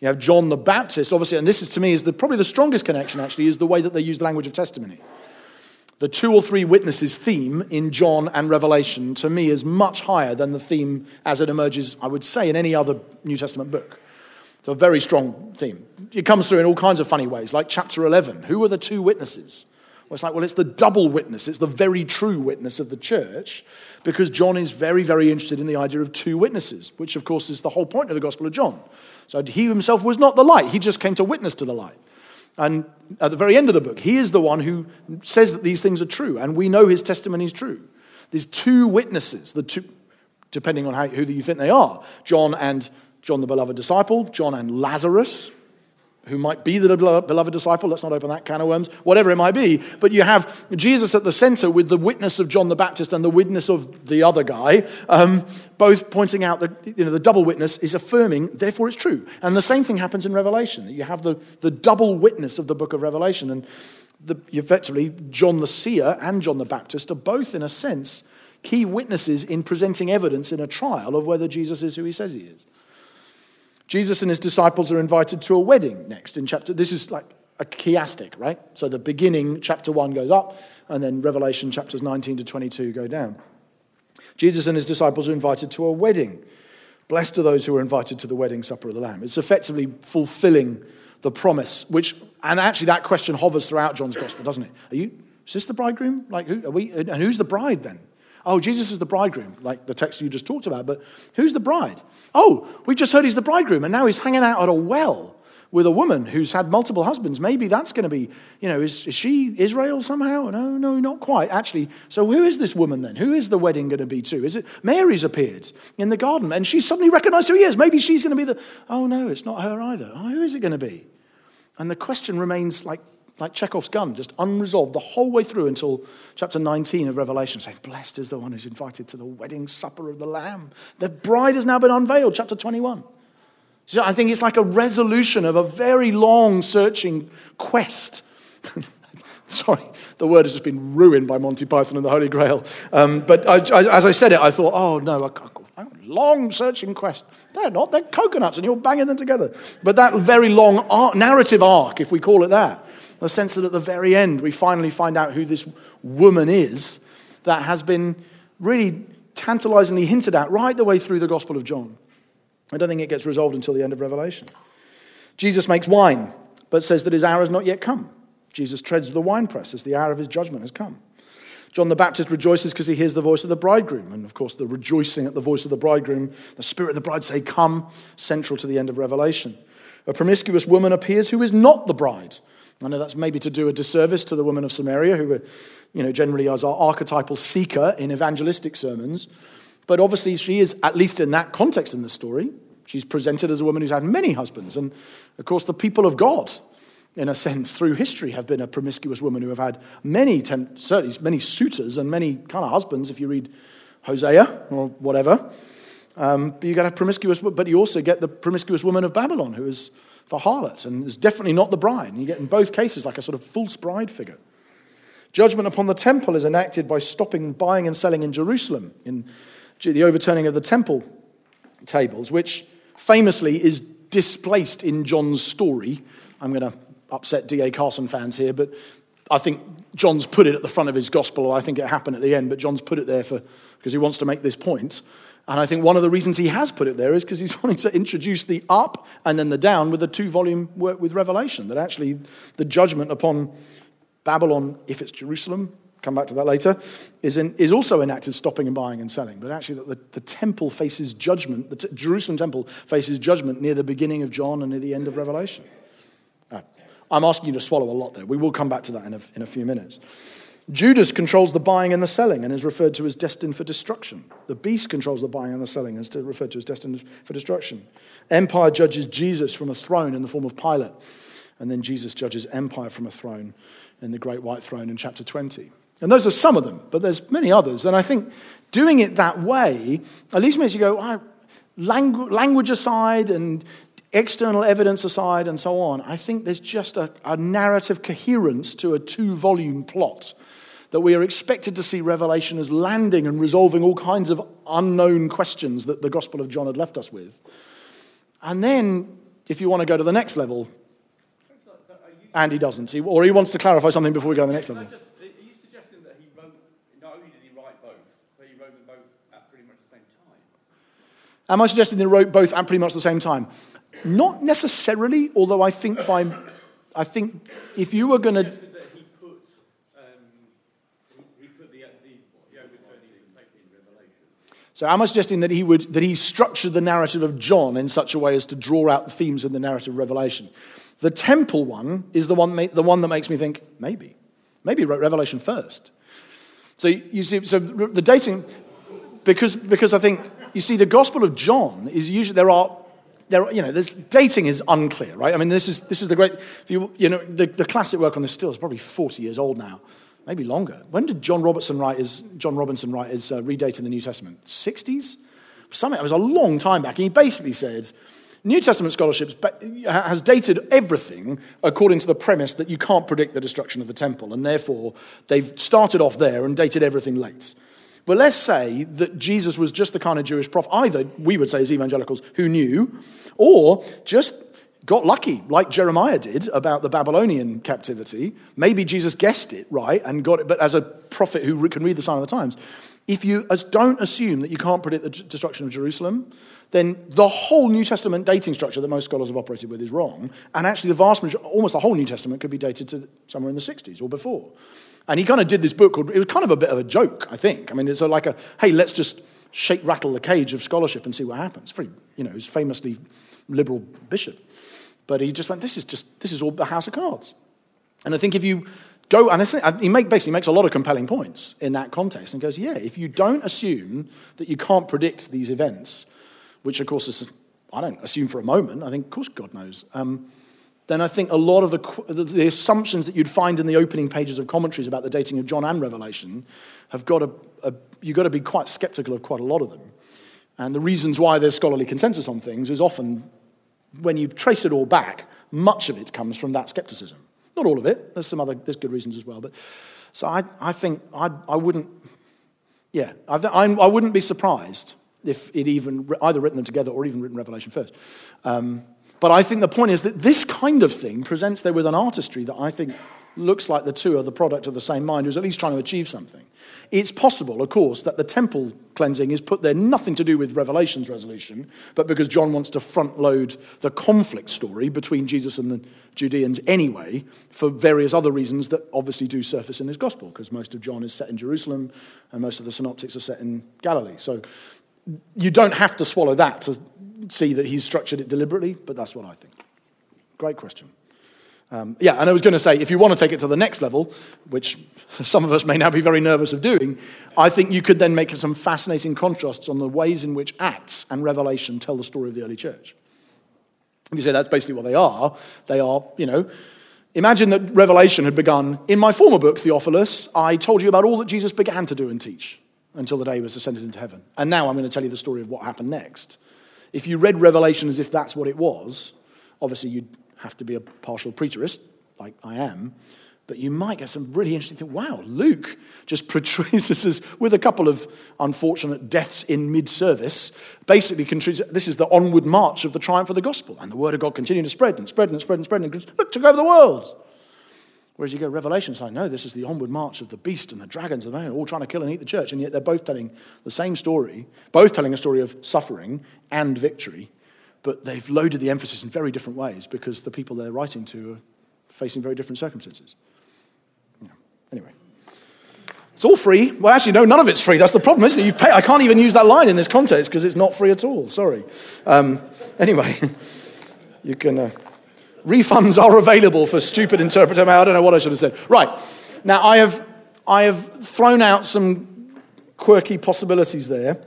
You have John the Baptist, obviously, and this is to me is the, probably the strongest connection actually is the way that they use the language of testimony. The two or three witnesses theme in John and Revelation to me is much higher than the theme as it emerges, I would say, in any other New Testament book. It's a very strong theme. It comes through in all kinds of funny ways, like chapter eleven. Who are the two witnesses? Well, it's like, well, it's the double witness. It's the very true witness of the church, because John is very, very interested in the idea of two witnesses, which, of course, is the whole point of the Gospel of John. So he himself was not the light. He just came to witness to the light. And at the very end of the book, he is the one who says that these things are true, and we know his testimony is true. There's two witnesses, the two, depending on how, who you think they are, John and John the beloved disciple, John and Lazarus, who might be the beloved disciple. Let's not open that can of worms, whatever it might be. But you have Jesus at the center with the witness of John the Baptist and the witness of the other guy, um, both pointing out that you know the double witness is affirming, therefore it's true. And the same thing happens in Revelation. You have the, the double witness of the book of Revelation. And the, effectively, John the seer and John the Baptist are both, in a sense, key witnesses in presenting evidence in a trial of whether Jesus is who he says he is. Jesus and his disciples are invited to a wedding next in chapter... This is like a chiastic, right? So the beginning, chapter one goes up, and then Revelation chapters nineteen to twenty-two go down. Jesus and his disciples are invited to a wedding. Blessed are those who are invited to the wedding supper of the Lamb. It's effectively fulfilling the promise, which... And actually that question hovers throughout John's gospel, doesn't it? Are you... Is this the bridegroom? Like, who are we? And who's the bride then? Oh, Jesus is the bridegroom, like the text you just talked about, but who's the bride? Oh, we just heard he's the bridegroom, and now he's hanging out at a well with a woman who's had multiple husbands. Maybe that's going to be, you know, is, is she Israel somehow? No, no, not quite, actually. So who is this woman then? Who is the wedding going to be to? Is it Mary's appeared in the garden, and she's suddenly recognized who he is. Maybe she's going to be the, oh no, it's not her either. Oh, who is it going to be? And the question remains like, like Chekhov's gun, just unresolved the whole way through until chapter nineteen of Revelation, saying, blessed is the one who's invited to the wedding supper of the Lamb. The bride has now been unveiled, chapter twenty-one. So I think it's like a resolution of a very long searching quest. Sorry, the word has just been ruined by Monty Python and the Holy Grail. Um, but I, I, as I said it, I thought, oh no, a, a long searching quest. They're not, they're coconuts and you're banging them together. But that very long arc, narrative arc, if we call it that, the sense that at the very end, we finally find out who this woman is that has been really tantalizingly hinted at right the way through the Gospel of John. I don't think it gets resolved until the end of Revelation. Jesus makes wine, but says that his hour has not yet come. Jesus treads the winepress as the hour of his judgment has come. John the Baptist rejoices because he hears the voice of the bridegroom. And of course, the rejoicing at the voice of the bridegroom, the spirit of the bride say, come, central to the end of Revelation. A promiscuous woman appears who is not the bride. I know that's maybe to do a disservice to the women of Samaria, who were, you know, generally as our archetypal seeker in evangelistic sermons. But obviously she is, at least in that context in the story, she's presented as a woman who's had many husbands. And of course the people of God, in a sense, through history have been a promiscuous woman who have had many, certainly many suitors and many kind of husbands, if you read Hosea or whatever. Um, but you get a promiscuous, but you also get the promiscuous woman of Babylon, who is... the harlot, and is definitely not the bride. And you get in both cases like a sort of false bride figure. Judgment upon the temple is enacted by stopping buying and selling in Jerusalem, in the overturning of the temple tables, which famously is displaced in John's story. I'm going to upset D A Carson fans here, but I think John's put it at the front of his gospel. I think it happened at the end, but John's put it there for because he wants to make this point. And I think one of the reasons he has put it there is because he's wanting to introduce the up and then the down with the two-volume work with Revelation, that actually the judgment upon Babylon, if it's Jerusalem, come back to that later, is in, is also enacted stopping and buying and selling. But actually the, the temple faces judgment, the t- Jerusalem temple faces judgment near the beginning of John and near the end of Revelation. Right. I'm asking you to swallow a lot there. We will come back to that in a, in a few minutes. Judas controls the buying and the selling and is referred to as destined for destruction. The beast controls the buying and the selling and is referred to as destined for destruction. Empire judges Jesus from a throne in the form of Pilate. And then Jesus judges empire from a throne in the great white throne in chapter twenty. And those are some of them, but there's many others. And I think doing it that way at least makes you go, oh, langu- language aside and external evidence aside and so on, I think there's just a, a narrative coherence to a two-volume plot that we are expected to see Revelation as landing and resolving all kinds of unknown questions that the Gospel of John had left us with. And then, if you want to go to the next level, Andy doesn't, he, or he wants to clarify something before we go to the next level. Are you suggesting that he wrote, not only did he write both, but he wrote them both at pretty much the same time? Am I suggesting that he wrote both at pretty much the same time? Not necessarily, although I think by, I think if you were going to... So am I suggesting that he would that he structured the narrative of John in such a way as to draw out the themes in the narrative of Revelation? The temple one is the one the one that makes me think maybe, maybe he wrote Revelation first. So you see, so the dating because because I think you see the Gospel of John is usually there are there you know there's dating is unclear, right? I mean this is this is the great if you you know the, the classic work on this still is probably forty years old now. Maybe longer. When did John Robinson write his, John Robinson write his uh, redating the New Testament? sixties? Something, it was a long time back. And he basically said, New Testament scholarship has dated everything according to the premise that you can't predict the destruction of the temple. And therefore, they've started off there and dated everything late. But let's say that Jesus was just the kind of Jewish prophet, either we would say as evangelicals, who knew, or just... got lucky, like Jeremiah did about the Babylonian captivity. Maybe Jesus guessed it right and got it, but as a prophet who can read the sign of the times, if you don't assume that you can't predict the destruction of Jerusalem, then the whole New Testament dating structure that most scholars have operated with is wrong. And actually the vast majority, almost the whole New Testament could be dated to somewhere in the sixties or before. And he kind of did this book called, it was kind of a bit of a joke, I think. I mean, it's like a, hey, let's just shake, rattle the cage of scholarship and see what happens. Pretty, you know, he's famously liberal bishop. But he just went, this is just, this is all the house of cards. And I think if you go, and I think he make, basically makes a lot of compelling points in that context and goes, yeah, if you don't assume that you can't predict these events, which of course is, I don't assume for a moment, I think of course God knows, um, then I think a lot of the, the, the assumptions that you'd find in the opening pages of commentaries about the dating of John and Revelation have got to, a, you've got to be quite skeptical of quite a lot of them. And the reasons why there's scholarly consensus on things is often... when you trace it all back, much of it comes from that skepticism. Not all of it. There's some other, there's good reasons as well. But so I, I think I, I wouldn't, yeah, I, I wouldn't be surprised if it even either written them together or even written Revelation first. Um, but I think the point is that this kind of thing presents there with an artistry that I think looks like the two are the product of the same mind who's at least trying to achieve something. It's possible, of course, that the temple cleansing is put there nothing to do with Revelation's resolution, but because John wants to front-load the conflict story between Jesus and the Judeans anyway, for various other reasons that obviously do surface in his gospel, because most of John is set in Jerusalem, and most of the synoptics are set in Galilee. So you don't have to swallow that to see that he's structured it deliberately, but that's what I think. Great question. Um, yeah, and I was going to say, if you want to take it to the next level, which some of us may now be very nervous of doing, I think you could then make some fascinating contrasts on the ways in which Acts and Revelation tell the story of the early church. If you say that's basically what they are, they are, you know, imagine that Revelation had begun, in my former book, Theophilus, I told you about all that Jesus began to do and teach until the day he was ascended into heaven. And now I'm going to tell you the story of what happened next. If you read Revelation as if that's what it was, obviously you'd have to be a partial preterist, like I am, but you might get some really interesting things. Wow, Luke just portrays us as, with a couple of unfortunate deaths in mid-service, basically contributes, this is the onward march of the triumph of the gospel, and the word of God continuing to spread and spread and spread and spread, and look, took over the world. Whereas you go, Revelation's like, no, this is the onward march of the beast and the dragons and the man, all trying to kill and eat the church. And yet they're both telling the same story, both telling a story of suffering and victory, but they've loaded the emphasis in very different ways because the people they're writing to are facing very different circumstances. Yeah. Anyway. It's all free. Well, actually, no, none of it's free. That's the problem, isn't it? You've paid. I can't even use that line in this context because it's not free at all. Sorry. Um, anyway, you can... Uh, refunds are available for stupid interpreter. I don't know what I should have said. Right. Now, I have I have thrown out some quirky possibilities there,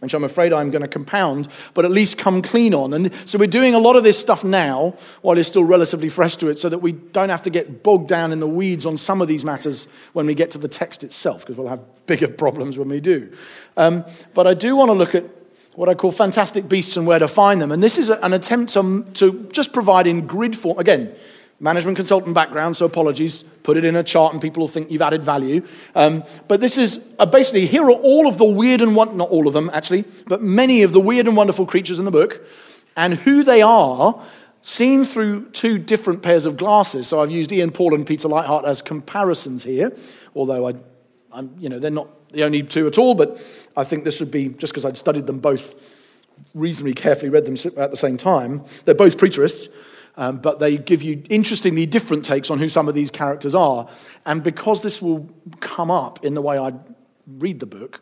which I'm afraid I'm going to compound, but at least come clean on. And so we're doing a lot of this stuff now while it's still relatively fresh to it so that we don't have to get bogged down in the weeds on some of these matters when we get to the text itself, because we'll have bigger problems when we do. Um, but I do want to look at what I call fantastic beasts and where to find them. And this is an attempt to, to just provide in grid form, again, management consultant background, so apologies, put it in a chart and people will think you've added value. Um, but this is a basically, here are all of the weird and, won- not all of them actually, but many of the weird and wonderful creatures in the book and who they are seen through two different pairs of glasses. So I've used Ian Paul and Peter Leithart as comparisons here, although I, I'm, you know, they're not the only two at all, but I think this would be, just because I'd studied them both reasonably carefully, read them at the same time. They're both preterists, um, but they give you interestingly different takes on who some of these characters are. And because this will come up in the way I read the book,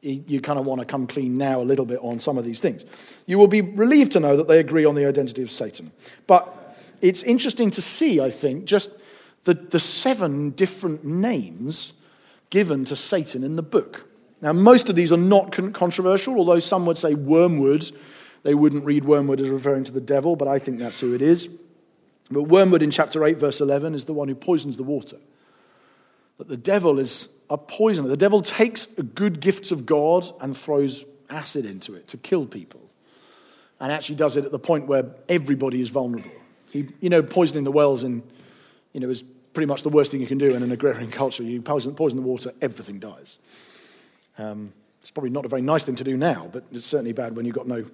you, you kind of want to come clean now a little bit on some of these things. You will be relieved to know that they agree on the identity of Satan. But it's interesting to see, I think, just the, the seven different names given to Satan in the book. Now, most of these are not controversial, although some would say Wormwood. They wouldn't read Wormwood as referring to the devil, but I think that's who it is. But Wormwood in chapter eight, verse eleven, is the one who poisons the water. That the devil is a poisoner. The devil takes good gifts of God and throws acid into it to kill people. And actually does it at the point where everybody is vulnerable. He, you know, poisoning the wells in, you know, is pretty much the worst thing you can do in an agrarian culture. You poison, poison the water, everything dies. Um, it's probably not a very nice thing to do now, but it's certainly bad when you've got no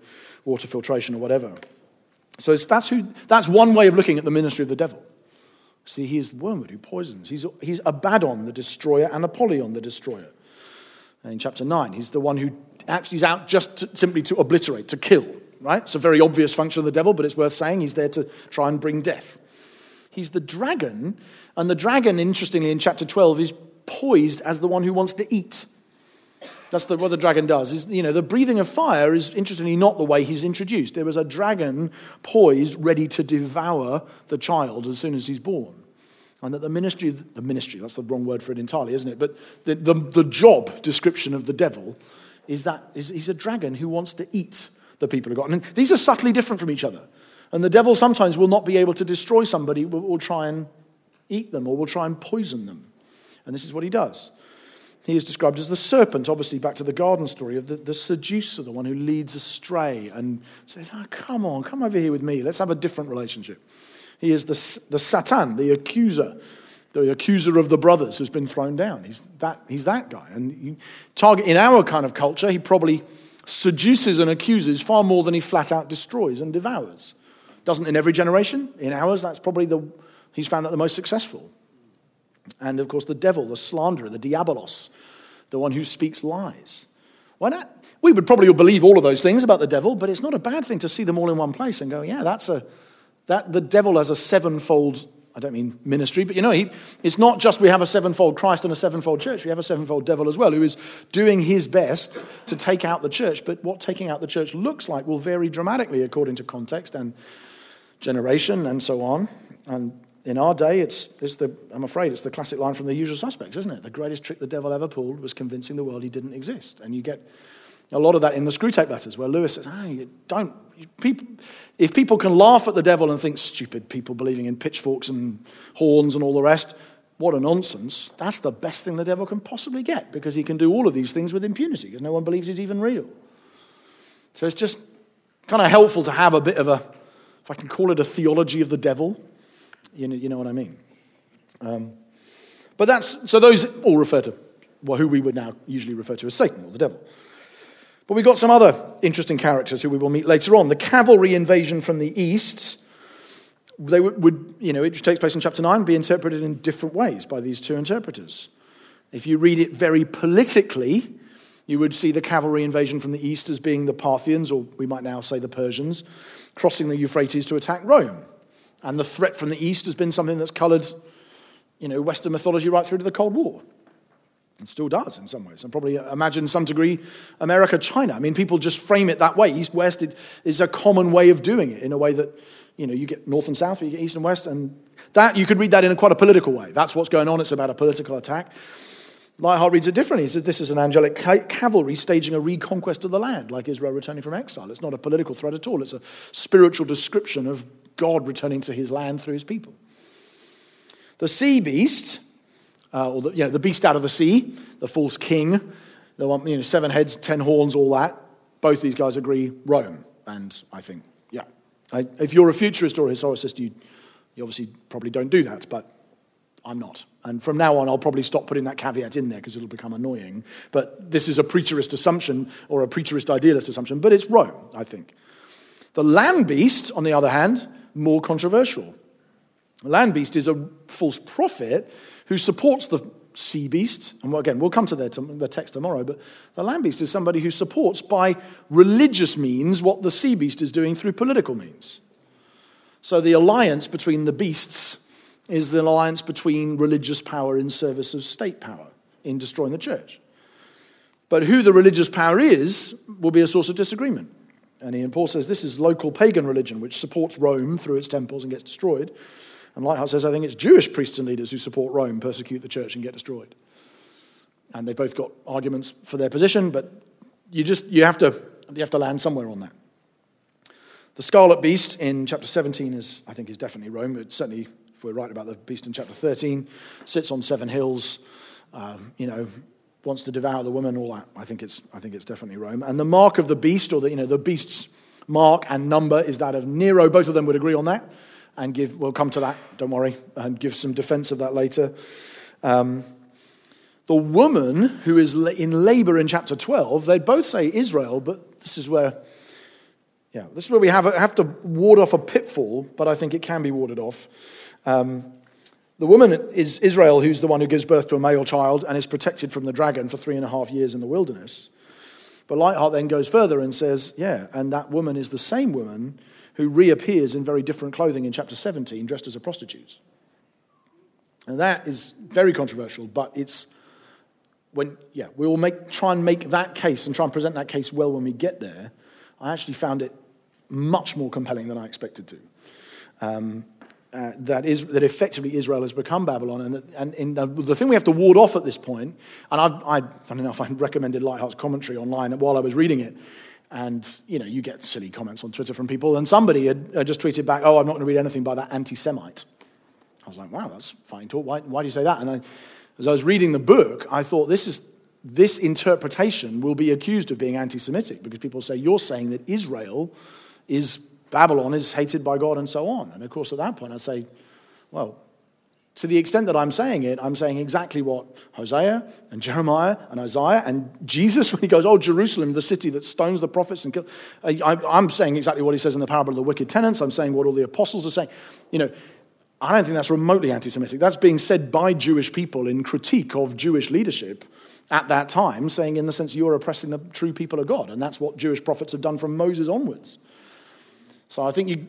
water filtration or whatever. So it's, that's who. That's one way of looking at the ministry of the devil. See, he is Wormwood who poisons. He's, he's Abaddon, the destroyer, and Apollyon, the destroyer. And in chapter nine, he's the one who actually is out just to, simply to obliterate, to kill, right? It's a very obvious function of the devil, but it's worth saying he's there to try and bring death. He's the dragon, and the dragon, interestingly, in chapter twelve, is poised as the one who wants to eat. That's the, what the dragon does. Is, you know, the breathing of fire is, interestingly, not the way he's introduced. There was a dragon poised, ready to devour the child as soon as he's born. And that the ministry, the ministry, that's the wrong word for it entirely, isn't it? But the, the, the job description of the devil is that is, he's a dragon who wants to eat the people of God. And these are subtly different from each other. And the devil sometimes will not be able to destroy somebody, but will try and eat them or will try and poison them. And this is what he does. He is described as the serpent, obviously back to the garden story of the, the seducer, the one who leads astray and says, oh, come on, come over here with me. Let's have a different relationship. He is the, the Satan, the accuser, the accuser of the brothers who's been thrown down. He's that, he's that guy. And you target in our kind of culture, he probably seduces and accuses far more than he flat out destroys and devours. Doesn't in every generation. In ours, that's probably the, he's found that the most successful. And, of course, the devil, the slanderer, the diabolos, the one who speaks lies. Why not? We would probably believe all of those things about the devil, but it's not a bad thing to see them all in one place and go, yeah, that's a that the devil has a sevenfold, I don't mean ministry, but, you know, he, it's not just we have a sevenfold Christ and a sevenfold church. We have a sevenfold devil as well, who is doing his best to take out the church. But what taking out the church looks like will vary dramatically according to context and generation and so on. And in our day, it's, it's the, I'm afraid, it's the classic line from The Usual Suspects, isn't it? The greatest trick the devil ever pulled was convincing the world he didn't exist. And you get a lot of that in the Screwtape Letters, where Lewis says, "Ah, hey, don't, people, if people can laugh at the devil and think stupid people believing in pitchforks and horns and all the rest, what a nonsense. That's the best thing the devil can possibly get, because he can do all of these things with impunity, because no one believes he's even real." So it's just kind of helpful to have a bit of a, if I can call it a theology of the devil. You know, you know what I mean. Um, but that's, so those all refer to, well, who we would now usually refer to as Satan or the devil. But we've got some other interesting characters who we will meet later on. The cavalry invasion from the east they would, would, you know, it takes place in chapter nine, be interpreted in different ways by these two interpreters. If you read it very politically, you would see the cavalry invasion from the east as being the Parthians, or we might now say the Persians, crossing the Euphrates to attack Rome. And the threat from the east has been something that's coloured, you know, Western mythology right through to the Cold War. It still does in some ways. And probably imagine some degree America, China. I mean, people just frame it that way. East-West is a common way of doing it in a way that, you know, you get north and south, but you get east and west. And that, you could read that in a quite a political way. That's what's going on. It's about a political attack. Leithart reads it differently. He says, this is an angelic cavalry staging a reconquest of the land, like Israel returning from exile. It's not a political threat at all. It's a spiritual description of God returning to his land through his people. The sea beast, uh, or the, you know, the beast out of the sea, the false king, the one, you know, seven heads, ten horns, all that. Both these guys agree Rome. And I think, yeah. I, if you're a futurist or a historicist, you, you obviously probably don't do that, but I'm not. And from now on, I'll probably stop putting that caveat in there because it'll become annoying. But this is a preterist assumption or a preterist idealist assumption, but it's Rome, I think. The land beast, on the other hand, more controversial. The land beast is a false prophet who supports the sea beast. And again, we'll come to their, their text tomorrow, but the land beast is somebody who supports by religious means what the sea beast is doing through political means. So the alliance between the beasts is the alliance between religious power in service of state power in destroying the church. But who the religious power is will be a source of disagreement. And Ian Paul says this is local pagan religion, which supports Rome through its temples and gets destroyed. And Lighthart says, I think it's Jewish priests and leaders who support Rome, persecute the church, and get destroyed. And they've both got arguments for their position, but you just you have to you have to land somewhere on that. The scarlet beast in chapter seventeen is, I think, is definitely Rome. It's certainly, if we're right about the beast in chapter thirteen, sits on seven hills, um, you know, wants to devour the woman, all that. I think it's I think it's definitely Rome. And the mark of the beast, or the, you know, the beast's mark and number is that of Nero. Both of them would agree on that. And give, we'll come to that, don't worry, and give some defense of that later. Um, the woman who is in labor in chapter twelve, they both say Israel, but this is where, yeah, this is where we have, have to ward off a pitfall, but I think it can be warded off. Um, the woman is Israel, who's the one who gives birth to a male child and is protected from the dragon for three and a half years in the wilderness. But Lightheart then goes further and says, yeah, and that woman is the same woman who reappears in very different clothing in chapter seventeen, dressed as a prostitute. And that is very controversial, but it's when, yeah, we will make, try and make that case and try and present that case well when we get there. I actually found it much more compelling than I expected to. Um, uh, that is that effectively Israel has become Babylon, and that, and in the, the thing we have to ward off at this point, and I, I funny enough, I recommended Lighthouse commentary online while I was reading it. And, you know, you get silly comments on Twitter from people. And somebody had, had just tweeted back, oh, I'm not going to read anything by that anti-Semite. I was like, wow, that's fine talk. Why, why do you say that? And I, as I was reading the book, I thought this is this interpretation will be accused of being anti-Semitic because people say, you're saying that Israel is, Babylon is hated by God and so on. And, of course, at that point, I say, well, to the extent that I'm saying it, I'm saying exactly what Hosea and Jeremiah and Isaiah and Jesus, when he goes, oh, Jerusalem, the city that stones the prophets and kills. I'm saying exactly what he says in the parable of the wicked tenants. I'm saying what all the apostles are saying. You know, I don't think that's remotely anti-Semitic. That's being said by Jewish people in critique of Jewish leadership at that time, saying in the sense you're oppressing the true people of God. And that's what Jewish prophets have done from Moses onwards. So I think you...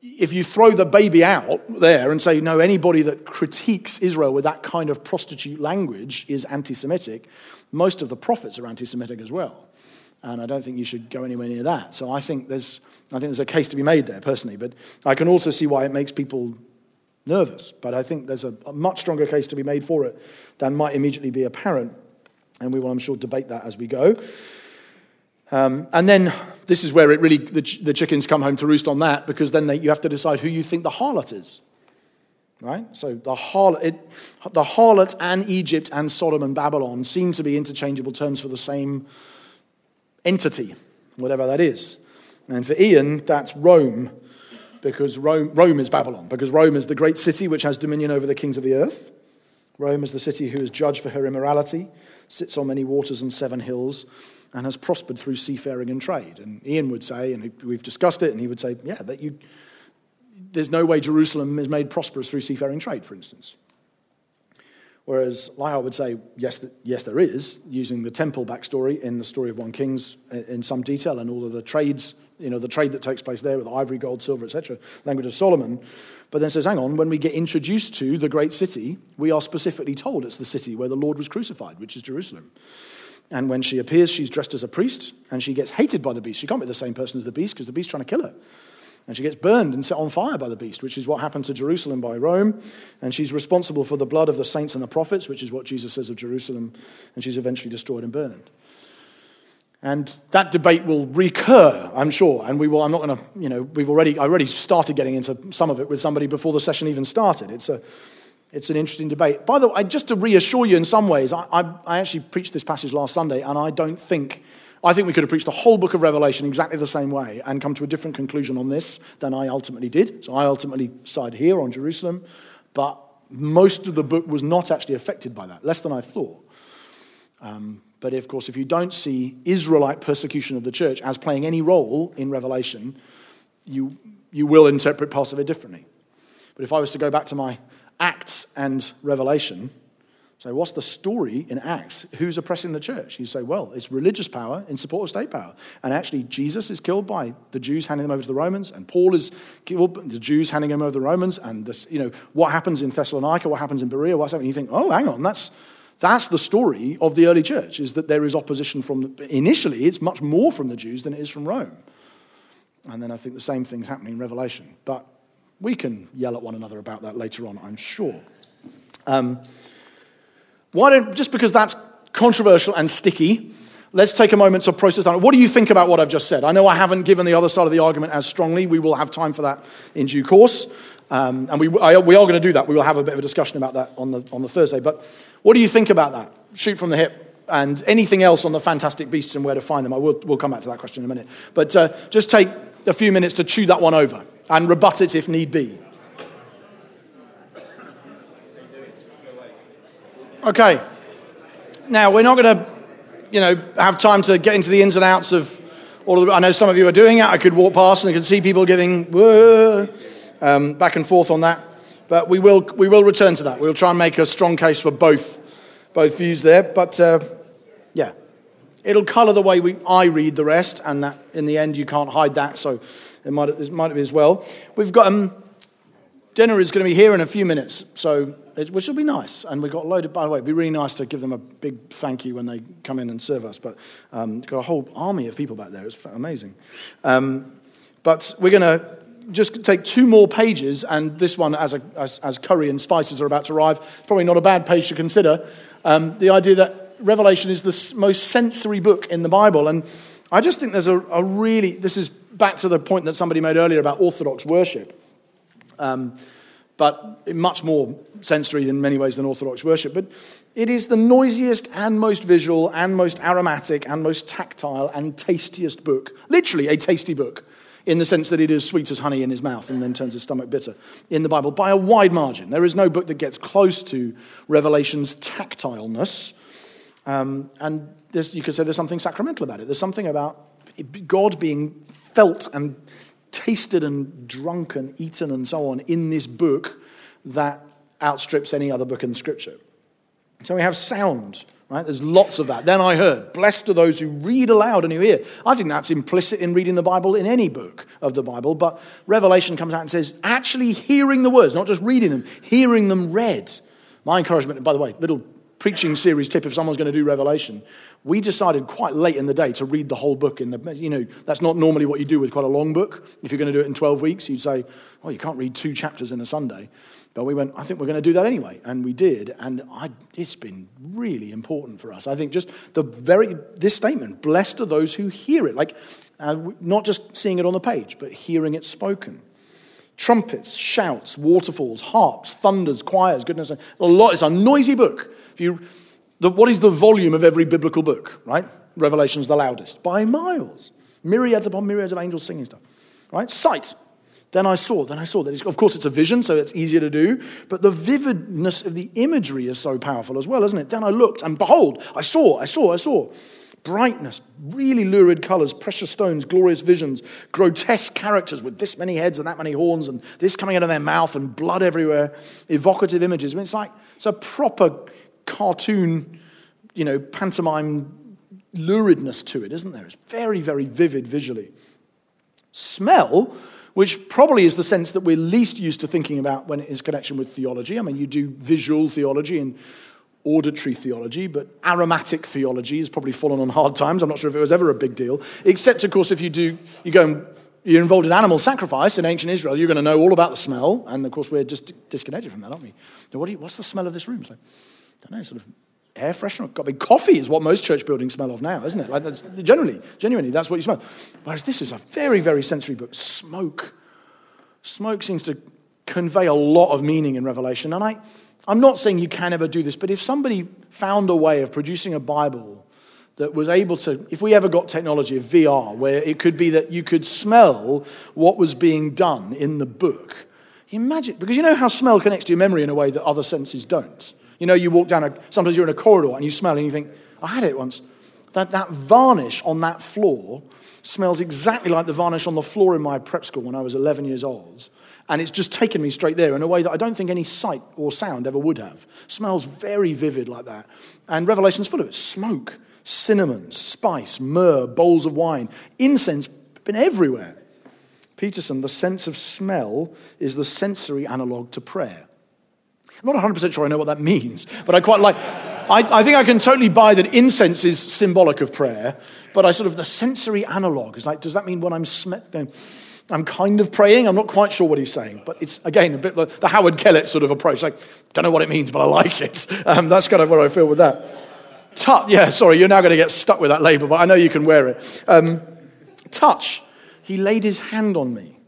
If you throw the baby out there and say, no, anybody that critiques Israel with that kind of prostitute language is anti-Semitic, most of the prophets are anti-Semitic as well. And I don't think you should go anywhere near that. So I think there's I think there's a case to be made there, personally. But I can also see why it makes people nervous. But I think there's a, a much stronger case to be made for it than might immediately be apparent. And we will, I'm sure, debate that as we go. Um, and then this is where it really the, ch- the chickens come home to roost on that, because then they, you have to decide who you think the harlot is, right? So the harlot, it, the harlot and Egypt and Sodom and Babylon seem to be interchangeable terms for the same entity, whatever that is. And for Ian, that's Rome, because Rome, Rome is Babylon, because Rome is the great city which has dominion over the kings of the earth. Rome is the city who is judged for her immorality, sits on many waters and seven hills, and has prospered through seafaring and trade. And Ian would say, and we've discussed it, and he would say, yeah, that you there's no way Jerusalem is made prosperous through seafaring trade, for instance. Whereas Leithart would say, yes, yes, there is, using the temple backstory in the story of First Kings in some detail and all of the trades, you know, the trade that takes place there with ivory, gold, silver, et cetera, language of Solomon. But then says, hang on, when we get introduced to the great city, we are specifically told it's the city where the Lord was crucified, which is Jerusalem. And when she appears, she's dressed as a priest, and she gets hated by the beast. She can't be the same person as the beast because the beast's trying to kill her. And she gets burned and set on fire by the beast, which is what happened to Jerusalem by Rome. And she's responsible for the blood of the saints and the prophets, which is what Jesus says of Jerusalem. And she's eventually destroyed and burned. And that debate will recur, I'm sure. And we will, I'm not going to, you know, we've already, I already started getting into some of it with somebody before the session even started. It's a, it's an interesting debate. By the way, just to reassure you in some ways, I, I, I actually preached this passage last Sunday, and I don't think I think we could have preached the whole book of Revelation exactly the same way and come to a different conclusion on this than I ultimately did. So I ultimately side here on Jerusalem, but most of the book was not actually affected by that, less than I thought. Um, but of course, if you don't see Israelite persecution of the church as playing any role in Revelation, you you will interpret parts of it differently. But if I was to go back to my Acts and Revelation, so what's the story in Acts? Who's oppressing the church? You say, well, it's religious power in support of state power. And actually, Jesus is killed by the Jews handing him over to the Romans, and Paul is killed by the Jews handing him over to the Romans, and this, you know, what happens in Thessalonica, what happens in Berea, what's happening? You think, oh, hang on, that's that's the story of the early church, is that there is opposition from, the, initially, it's much more from the Jews than it is from Rome. And then I think the same thing's happening in Revelation. But we can yell at one another about that later on, I'm sure. Um... Why don't, just because that's controversial and sticky, let's take a moment to process that. What do you think about what I've just said? I know I haven't given the other side of the argument as strongly. We will have time for that in due course. Um, and we I, we are going to do that. We will have a bit of a discussion about that on the on the Thursday. But what do you think about that? Shoot from the hip. And anything else on the fantastic beasts and where to find them. I will, we'll come back to that question in a minute. But uh, just take a few minutes to chew that one over and rebut it if need be. Okay, now we're not going to, you know, have time to get into the ins and outs of all of the, I know some of you are doing it. I could walk past and I could see people giving whoa, um, back and forth on that, but we will we will return to that. We'll try and make a strong case for both both views there, but uh, yeah, it'll colour the way we I read the rest, and that in the end you can't hide that, so it might it might be as well. We've got um, dinner is going to be here in a few minutes, so. Which will be nice, and we've got a load of, by the way, it'd be really nice to give them a big thank you when they come in and serve us, but um, got a whole army of people back there, it's amazing. Um, but we're going to just take two more pages, and this one, as, a, as, as curry and spices are about to arrive, probably not a bad page to consider, um, the idea that Revelation is the most sensory book in the Bible, and I just think there's a, a really, this is back to the point that somebody made earlier about Orthodox worship, um, but much more sensory in many ways than Orthodox worship. But it is the noisiest and most visual and most aromatic and most tactile and tastiest book, literally a tasty book, in the sense that it is sweet as honey in his mouth and then turns his stomach bitter in the Bible by a wide margin. There is no book that gets close to Revelation's tactileness. Um, and there's, you could say there's something sacramental about it. There's something about God being felt and tasted and drunk and eaten and so on in this book that outstrips any other book in Scripture. So we have sound, right? There's lots of that. Then I heard, blessed are those who read aloud and who hear. I think that's implicit in reading the Bible in any book of the Bible, but Revelation comes out and says, actually hearing the words, not just reading them, hearing them read. My encouragement, by the way, little preaching series tip, if someone's going to do Revelation, we decided quite late in the day to read the whole book. In the, you know, that's not normally what you do with quite a long book. If you're going to do it in twelve weeks, you'd say, oh, you can't read two chapters in a Sunday. But we went, I think we're going to do that anyway. And we did. And I, it's been really important for us. I think just the very, this statement, blessed are those who hear it. Like, uh, not just seeing it on the page, but hearing it spoken. Trumpets, shouts, waterfalls, harps, thunders, choirs, goodness. A lot. It's a noisy book. If you... The, what is the volume of every biblical book, right? Revelation's the loudest. By miles. Myriads upon myriads of angels singing stuff, right? Sight. Then I saw, then I saw. That of course, it's a vision, so it's easier to do. But the vividness of the imagery is so powerful as well, isn't it? Then I looked, and behold, I saw, I saw, I saw. brightness, really lurid colors, precious stones, glorious visions, grotesque characters with this many heads and that many horns and this coming out of their mouth and blood everywhere, evocative images. I mean, it's like, it's a proper cartoon, you know, pantomime luridness to it, isn't there? It's very, very vivid visually. Smell, which probably is the sense that we're least used to thinking about when it is connection with theology. I mean, you do visual theology and auditory theology, but aromatic theology has probably fallen on hard times. I'm not sure if it was ever a big deal, except, of course, if you do, you go and you're involved in animal sacrifice in ancient Israel, you're going to know all about the smell, and, of course, we're just disconnected from that, aren't we? Now, what do you, what's the smell of this room? It's like, I don't know, sort of air freshener. I mean, coffee is what most church buildings smell of now, isn't it? Like that's, generally, genuinely, that's what you smell. Whereas this is a very, very sensory book. Smoke. Smoke seems to convey a lot of meaning in Revelation, and I... I'm not saying you can ever do this, but if somebody found a way of producing a Bible that was able to, if we ever got technology of V R, where it could be that you could smell what was being done in the book, imagine, because you know how smell connects to your memory in a way that other senses don't. You know, you walk down, a, sometimes you're in a corridor and you smell and you think, I had it once. That, that varnish on that floor smells exactly like the varnish on the floor in my prep school when I was eleven years old. And it's just taken me straight there in a way that I don't think any sight or sound ever would have. Smells very vivid like that. And Revelation's full of it. Smoke, cinnamon, spice, myrrh, bowls of wine, incense, been everywhere. Peterson, the sense of smell is the sensory analogue to prayer. I'm not one hundred percent sure I know what that means, but I quite like... I, I think I can totally buy that incense is symbolic of prayer, but I sort of... The sensory analogue is like, does that mean when I'm smelling... I'm kind of praying. I'm not quite sure what he's saying, but it's, again, a bit like the Howard Kellett sort of approach. Like, don't know what it means, but I like it. Um, that's kind of where I feel with that. Touch, yeah, sorry, you're now going to get stuck with that label, but I know you can wear it. Um, touch, he laid his hand on me.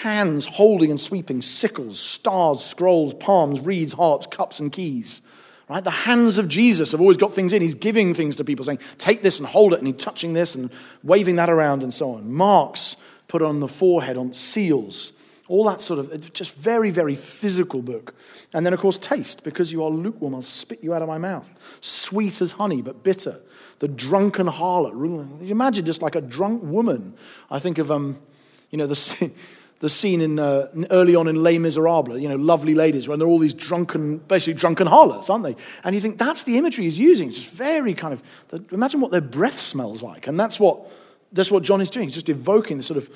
Hands holding and sweeping sickles, stars, scrolls, palms, reeds, hearts, cups, and keys. Right? The hands of Jesus have always got things in. He's giving things to people, saying, take this and hold it, and he's touching this and waving that around and so on. Marks, put on the forehead, on seals, all that sort of, just very, very physical book. And then, of course, taste, because you are lukewarm, I'll spit you out of my mouth. Sweet as honey, but bitter. The drunken harlot. You imagine just like a drunk woman. I think of, um, you know, the the scene in uh, early on in Les Misérables, you know, lovely ladies, when they're all these drunken, basically drunken harlots, aren't they? And you think, that's the imagery he's using. It's just very kind of, imagine what their breath smells like. And that's what, That's what John is doing. He's just evoking the sort of,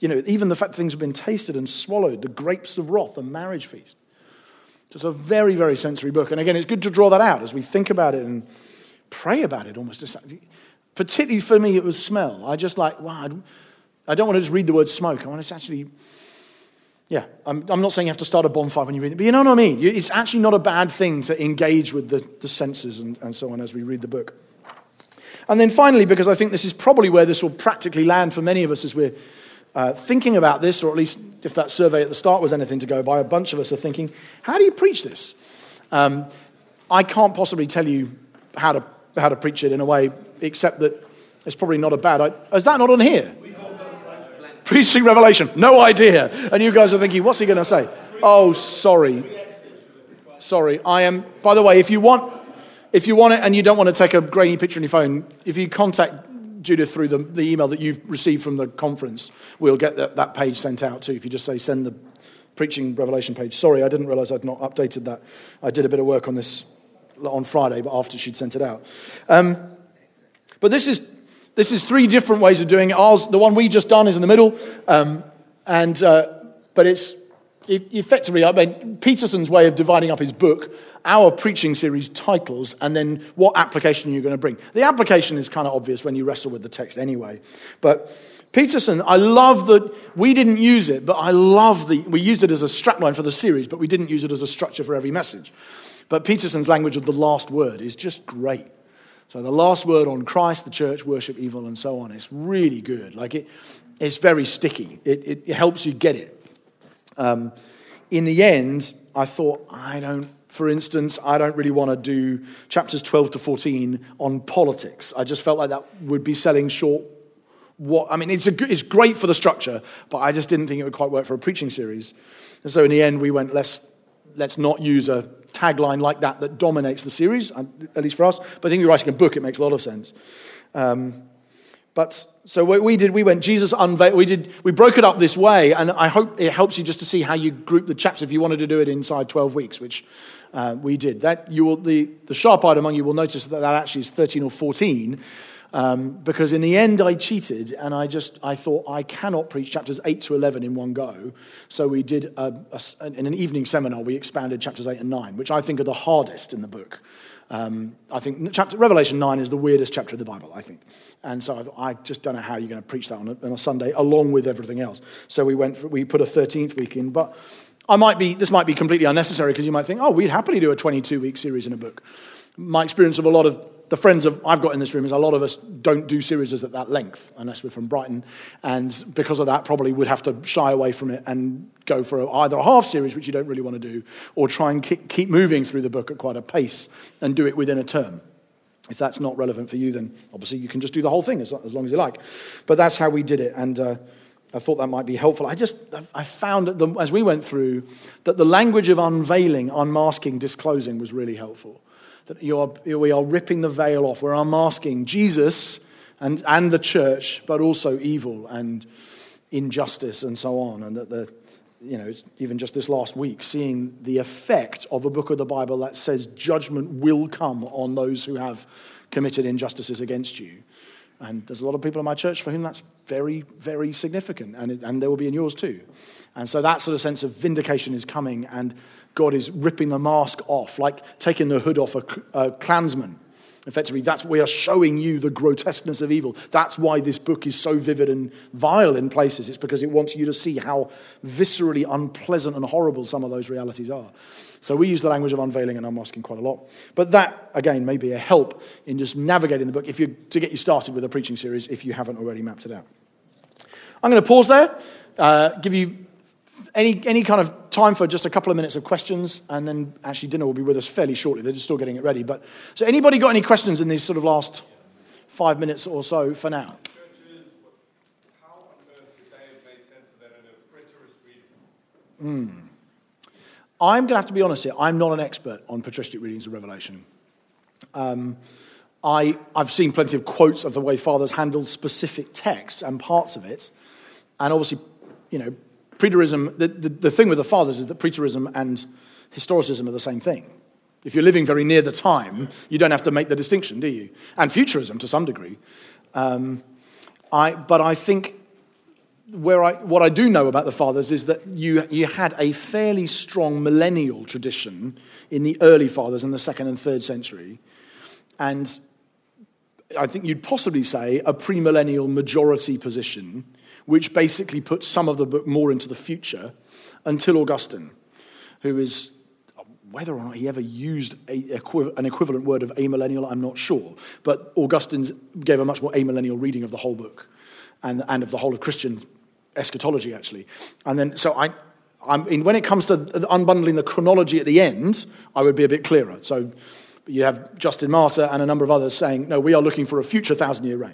you know, even the fact that things have been tasted and swallowed, the grapes of wrath, the marriage feast. Just a very, very sensory book. And again, it's good to draw that out as we think about it and pray about it almost. Particularly for me, it was smell. I just like, wow, I don't want to just read the word smoke. I want to actually, yeah, I'm, I'm not saying you have to start a bonfire when you read it, but you know what I mean. It's actually not a bad thing to engage with the, the senses and, and so on as we read the book. And then finally, because I think this is probably where this will practically land for many of us as we're uh, thinking about this, or at least if that survey at the start was anything to go by, a bunch of us are thinking, how do you preach this? Um, I can't possibly tell you how to how to preach it in a way, except that it's probably not a bad idea. Is that not on here? Preaching Revelation, no idea. And you guys are thinking, what's he going to say? Oh, sorry. Sorry, I am, by the way, if you want... If you want it and you don't want to take a grainy picture on your phone, if you contact Judith through the, the email that you've received from the conference, we'll get that, that page sent out too. If you just say, send the Preaching Revelation page. Sorry, I didn't realise I'd not updated that. I did a bit of work on this on Friday, but after she'd sent it out. Um, but this is this is three different ways of doing it. Ours, the one we just done, is in the middle. Um, and uh, but it's effectively, I mean, Peterson's way of dividing up his book, our preaching series titles, and then what application you're going to bring. The application is kind of obvious when you wrestle with the text anyway. But Peterson, I love that we didn't use it, but I love the, we used it as a strapline for the series, but we didn't use it as a structure for every message. But Peterson's language of the last word is just great. So the last word on Christ, the church, worship, evil, and so on. It's really good. Like it, it's very sticky. It, it, it helps you get it. Um, in the end, I thought, I don't, for instance, I don't really want to do chapters twelve to fourteen on politics. I just felt like that would be selling short. What I mean, it's a good, it's great for the structure, but I just didn't think it would quite work for a preaching series. And so in the end, we went, let's, let's not use a tagline like that that dominates the series, at least for us. But I think you're writing a book, it makes a lot of sense. Um, but so what we did, we went, Jesus unveiled, we did, we broke it up this way, and I hope it helps you just to see how you group the chapters if you wanted to do it inside twelve weeks, which uh, we did. That you will, the, the sharp-eyed among you will notice that that actually is thirteen or fourteen, um, because in the end I cheated, and I just, I thought I cannot preach chapters eight to eleven in one go, so we did, a, a, in an evening seminar, we expanded chapters eight and nine, which I think are the hardest in the book. Um, I think chapter, Revelation nine is the weirdest chapter of the Bible, I think. And so I, I just don't know how you're going to preach that on a, on a Sunday along with everything else. So we went, for, we put a thirteenth week in. But I might be, this might be completely unnecessary because you might think, oh, we'd happily do a twenty-two week series in a book. My experience of a lot of the friends of, I've got in this room is a lot of us don't do series at that length unless we're from Brighton. And because of that, probably would have to shy away from it and go for either a half series, which you don't really want to do, or try and keep moving through the book at quite a pace and do it within a term. If that's not relevant for you, then obviously you can just do the whole thing as long as you like. But that's how we did it, and uh, I thought that might be helpful. I just, I found that the, as we went through, that the language of unveiling, unmasking, disclosing was really helpful. That you are, we are ripping the veil off. We're unmasking Jesus and, and the church, but also evil and injustice and so on. And that the, you know, even just this last week, seeing the effect of a book of the Bible that says judgment will come on those who have committed injustices against you. And there's a lot of people in my church for whom that's very, very significant, and it, and there will be in yours too. And so that sort of sense of vindication is coming, and God is ripping the mask off, like taking the hood off a, a clansman. Effectively, that's we are showing you the grotesqueness of evil. That's why this book is so vivid and vile in places. It's because it wants you to see how viscerally unpleasant and horrible some of those realities are. So we use the language of unveiling and unmasking quite a lot. But that, again, may be a help in just navigating the book if you to get you started with a preaching series if you haven't already mapped it out. I'm going to pause there, uh, give you any any kind of time for just a couple of minutes of questions, and then actually dinner will be with us fairly shortly. They're just still getting it ready. But so anybody got any questions in these sort of last five minutes or so for now? Churches, how on earth did they have made sense of that in a preterist reading? Mm. I'm going to have to be honest here. I'm not an expert on patristic readings of Revelation. Um, I, I've seen plenty of quotes of the way fathers handled specific texts and parts of it. And obviously, you know, Preterism, the, the, the thing with the fathers is that preterism and historicism are the same thing. If you're living very near the time, you don't have to make the distinction, do you? And futurism to some degree. Um, I, but I think where I, what I do know about the fathers is that you, you had a fairly strong millennial tradition in the early fathers in the second and third century. And I think you'd possibly say a premillennial majority position, which basically puts some of the book more into the future until Augustine, who is, whether or not he ever used a, an equivalent word of amillennial, I'm not sure. But Augustine gave a much more amillennial reading of the whole book and, and of the whole of Christian eschatology, actually. And then, so I, I'm, in, when it comes to unbundling the chronology at the end, I would be a bit clearer. So you have Justin Martyr and a number of others saying, no, we are looking for a future thousand-year reign.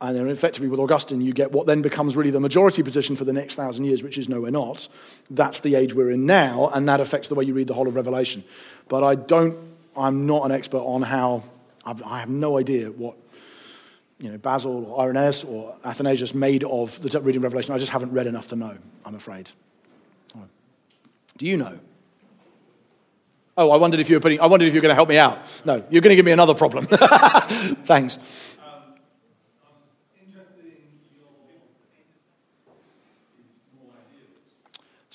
And then effectively with Augustine, you get what then becomes really the majority position for the next thousand years, which is no, we're not. That's the age we're in now, and that affects the way you read the whole of Revelation. But I don't, I'm not an expert on how, I've, I have no idea what, you know, Basil or Irenaeus or Athanasius made of the reading of Revelation. I just haven't read enough to know, I'm afraid. Do you know? Oh, I wondered if you were putting, I wondered if you were going to help me out. No, you're going to give me another problem. Thanks.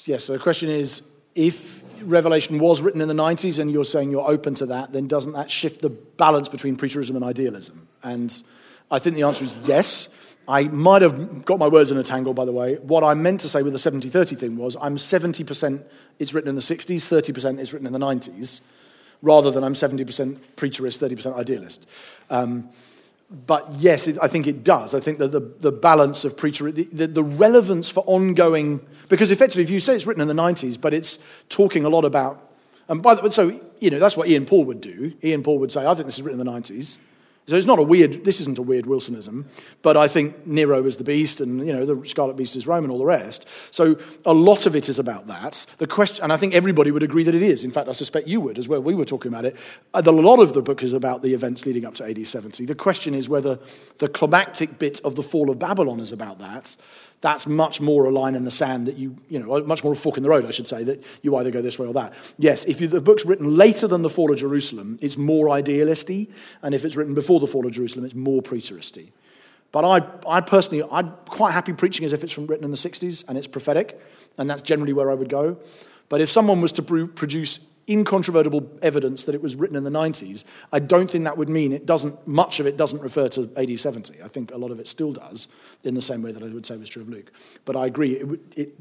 Yes, so the question is, if Revelation was written in the nineties and you're saying you're open to that, then doesn't that shift the balance between preterism and idealism? And I think the answer is yes. I might have got my words in a tangle, by the way. What I meant to say with the seventy thirty thing was I'm seventy percent it's written in the sixties, thirty percent it's written in the nineties, rather than I'm seventy percent preterist, thirty percent idealist. Um, but yes, it, I think it does. I think that the, the balance of preterism, the, the, the relevance for ongoing... Because effectively, if you say it's written in the nineties, but it's talking a lot about, and by the way, so you know that's what Ian Paul would do. Ian Paul would say, "I think this is written in the nineties," So it's not a weird, this isn't a weird Wilsonism, but I think Nero is the beast and, you know, the Scarlet Beast is Rome and all the rest. So a lot of it is about that. The question, and I think everybody would agree that it is. In fact, I suspect you would as well. We were talking about it. A lot of the book is about the events leading up to A D seventy. The question is whether the climactic bit of the fall of Babylon is about that. That's much more a line in the sand that you, you know, much more a fork in the road, I should say, that you either go this way or that. Yes, if you, the book's written later than the fall of Jerusalem, it's more idealisty, and if it's written before the fall of Jerusalem, it's more preteristy. But I, I personally, I'm quite happy preaching as if it's from written in the sixties and it's prophetic, and that's generally where I would go. But if someone was to produce incontrovertible evidence that it was written in the nineties, I don't think that would mean it doesn't, much of it doesn't refer to A D seventy. I think a lot of it still does, in the same way that I would say was true of Luke. But I agree, it, it,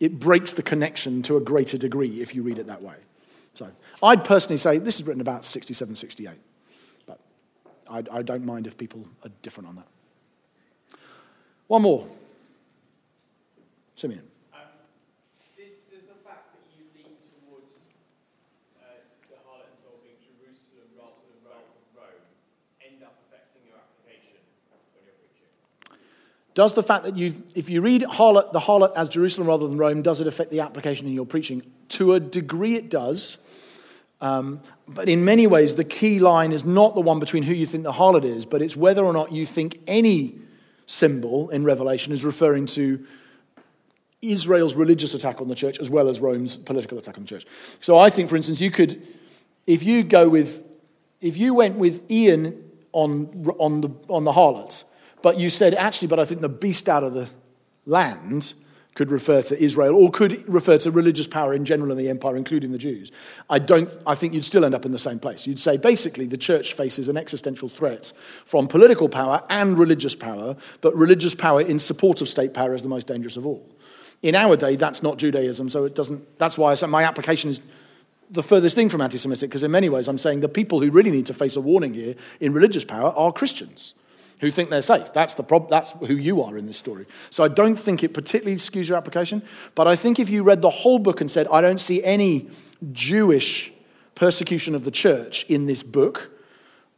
it breaks the connection to a greater degree if you read it that way. So I'd personally say this is written about sixty-seven, sixty-eight. But I, I don't mind if people are different on that. One more. Simeon. Does the fact that you, if you read harlot, the harlot as Jerusalem rather than Rome, does it affect the application in your preaching? To a degree it does. Um, but in many ways, the key line is not the one between who you think the harlot is, but it's whether or not you think any symbol in Revelation is referring to Israel's religious attack on the church as well as Rome's political attack on the church. So I think, for instance, you could, if you go with, if you went with Ian on on the on the harlot, but you said, actually, but I think the beast out of the land could refer to Israel or could refer to religious power in general in the empire, including the Jews. I don't. I think you'd still end up in the same place. You'd say, basically, the church faces an existential threat from political power and religious power, but religious power in support of state power is the most dangerous of all. In our day, that's not Judaism, so it doesn't. That's why I said my application is the furthest thing from anti-Semitic, because in many ways I'm saying the people who really need to face a warning here in religious power are Christians who think they're safe. That's the prob- That's who you are in this story. So I don't think it particularly skews your application, but I think if you read the whole book and said, I don't see any Jewish persecution of the church in this book,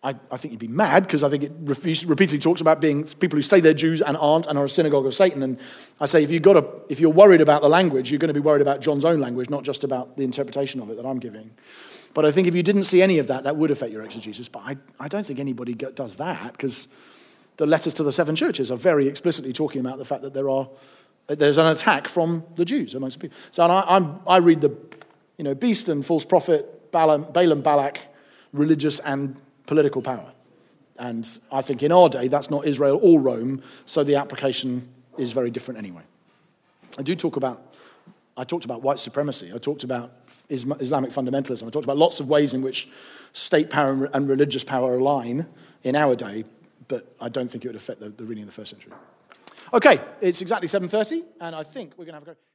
I, I think you'd be mad, because I think it re- repeatedly talks about being people who say they're Jews and aren't and are a synagogue of Satan. And I say, if, you've got a, if you're worried about the language, you're going to be worried about John's own language, not just about the interpretation of it that I'm giving. But I think if you didn't see any of that, that would affect your exegesis. But I, I don't think anybody go- does that, because the letters to the seven churches are very explicitly talking about the fact that there are there's an attack from the Jews amongst the people. So and I, I'm, I read the, you know, beast and false prophet, Balaam, Balaam, Balak, religious and political power. And I think in our day, that's not Israel or Rome, so the application is very different anyway. I do talk about, I talked about white supremacy. I talked about Islamic fundamentalism. I talked about lots of ways in which state power and religious power align in our day, but I don't think it would affect the, the reading of the first century. Okay, it's exactly seven thirty, and I think we're going to have a go.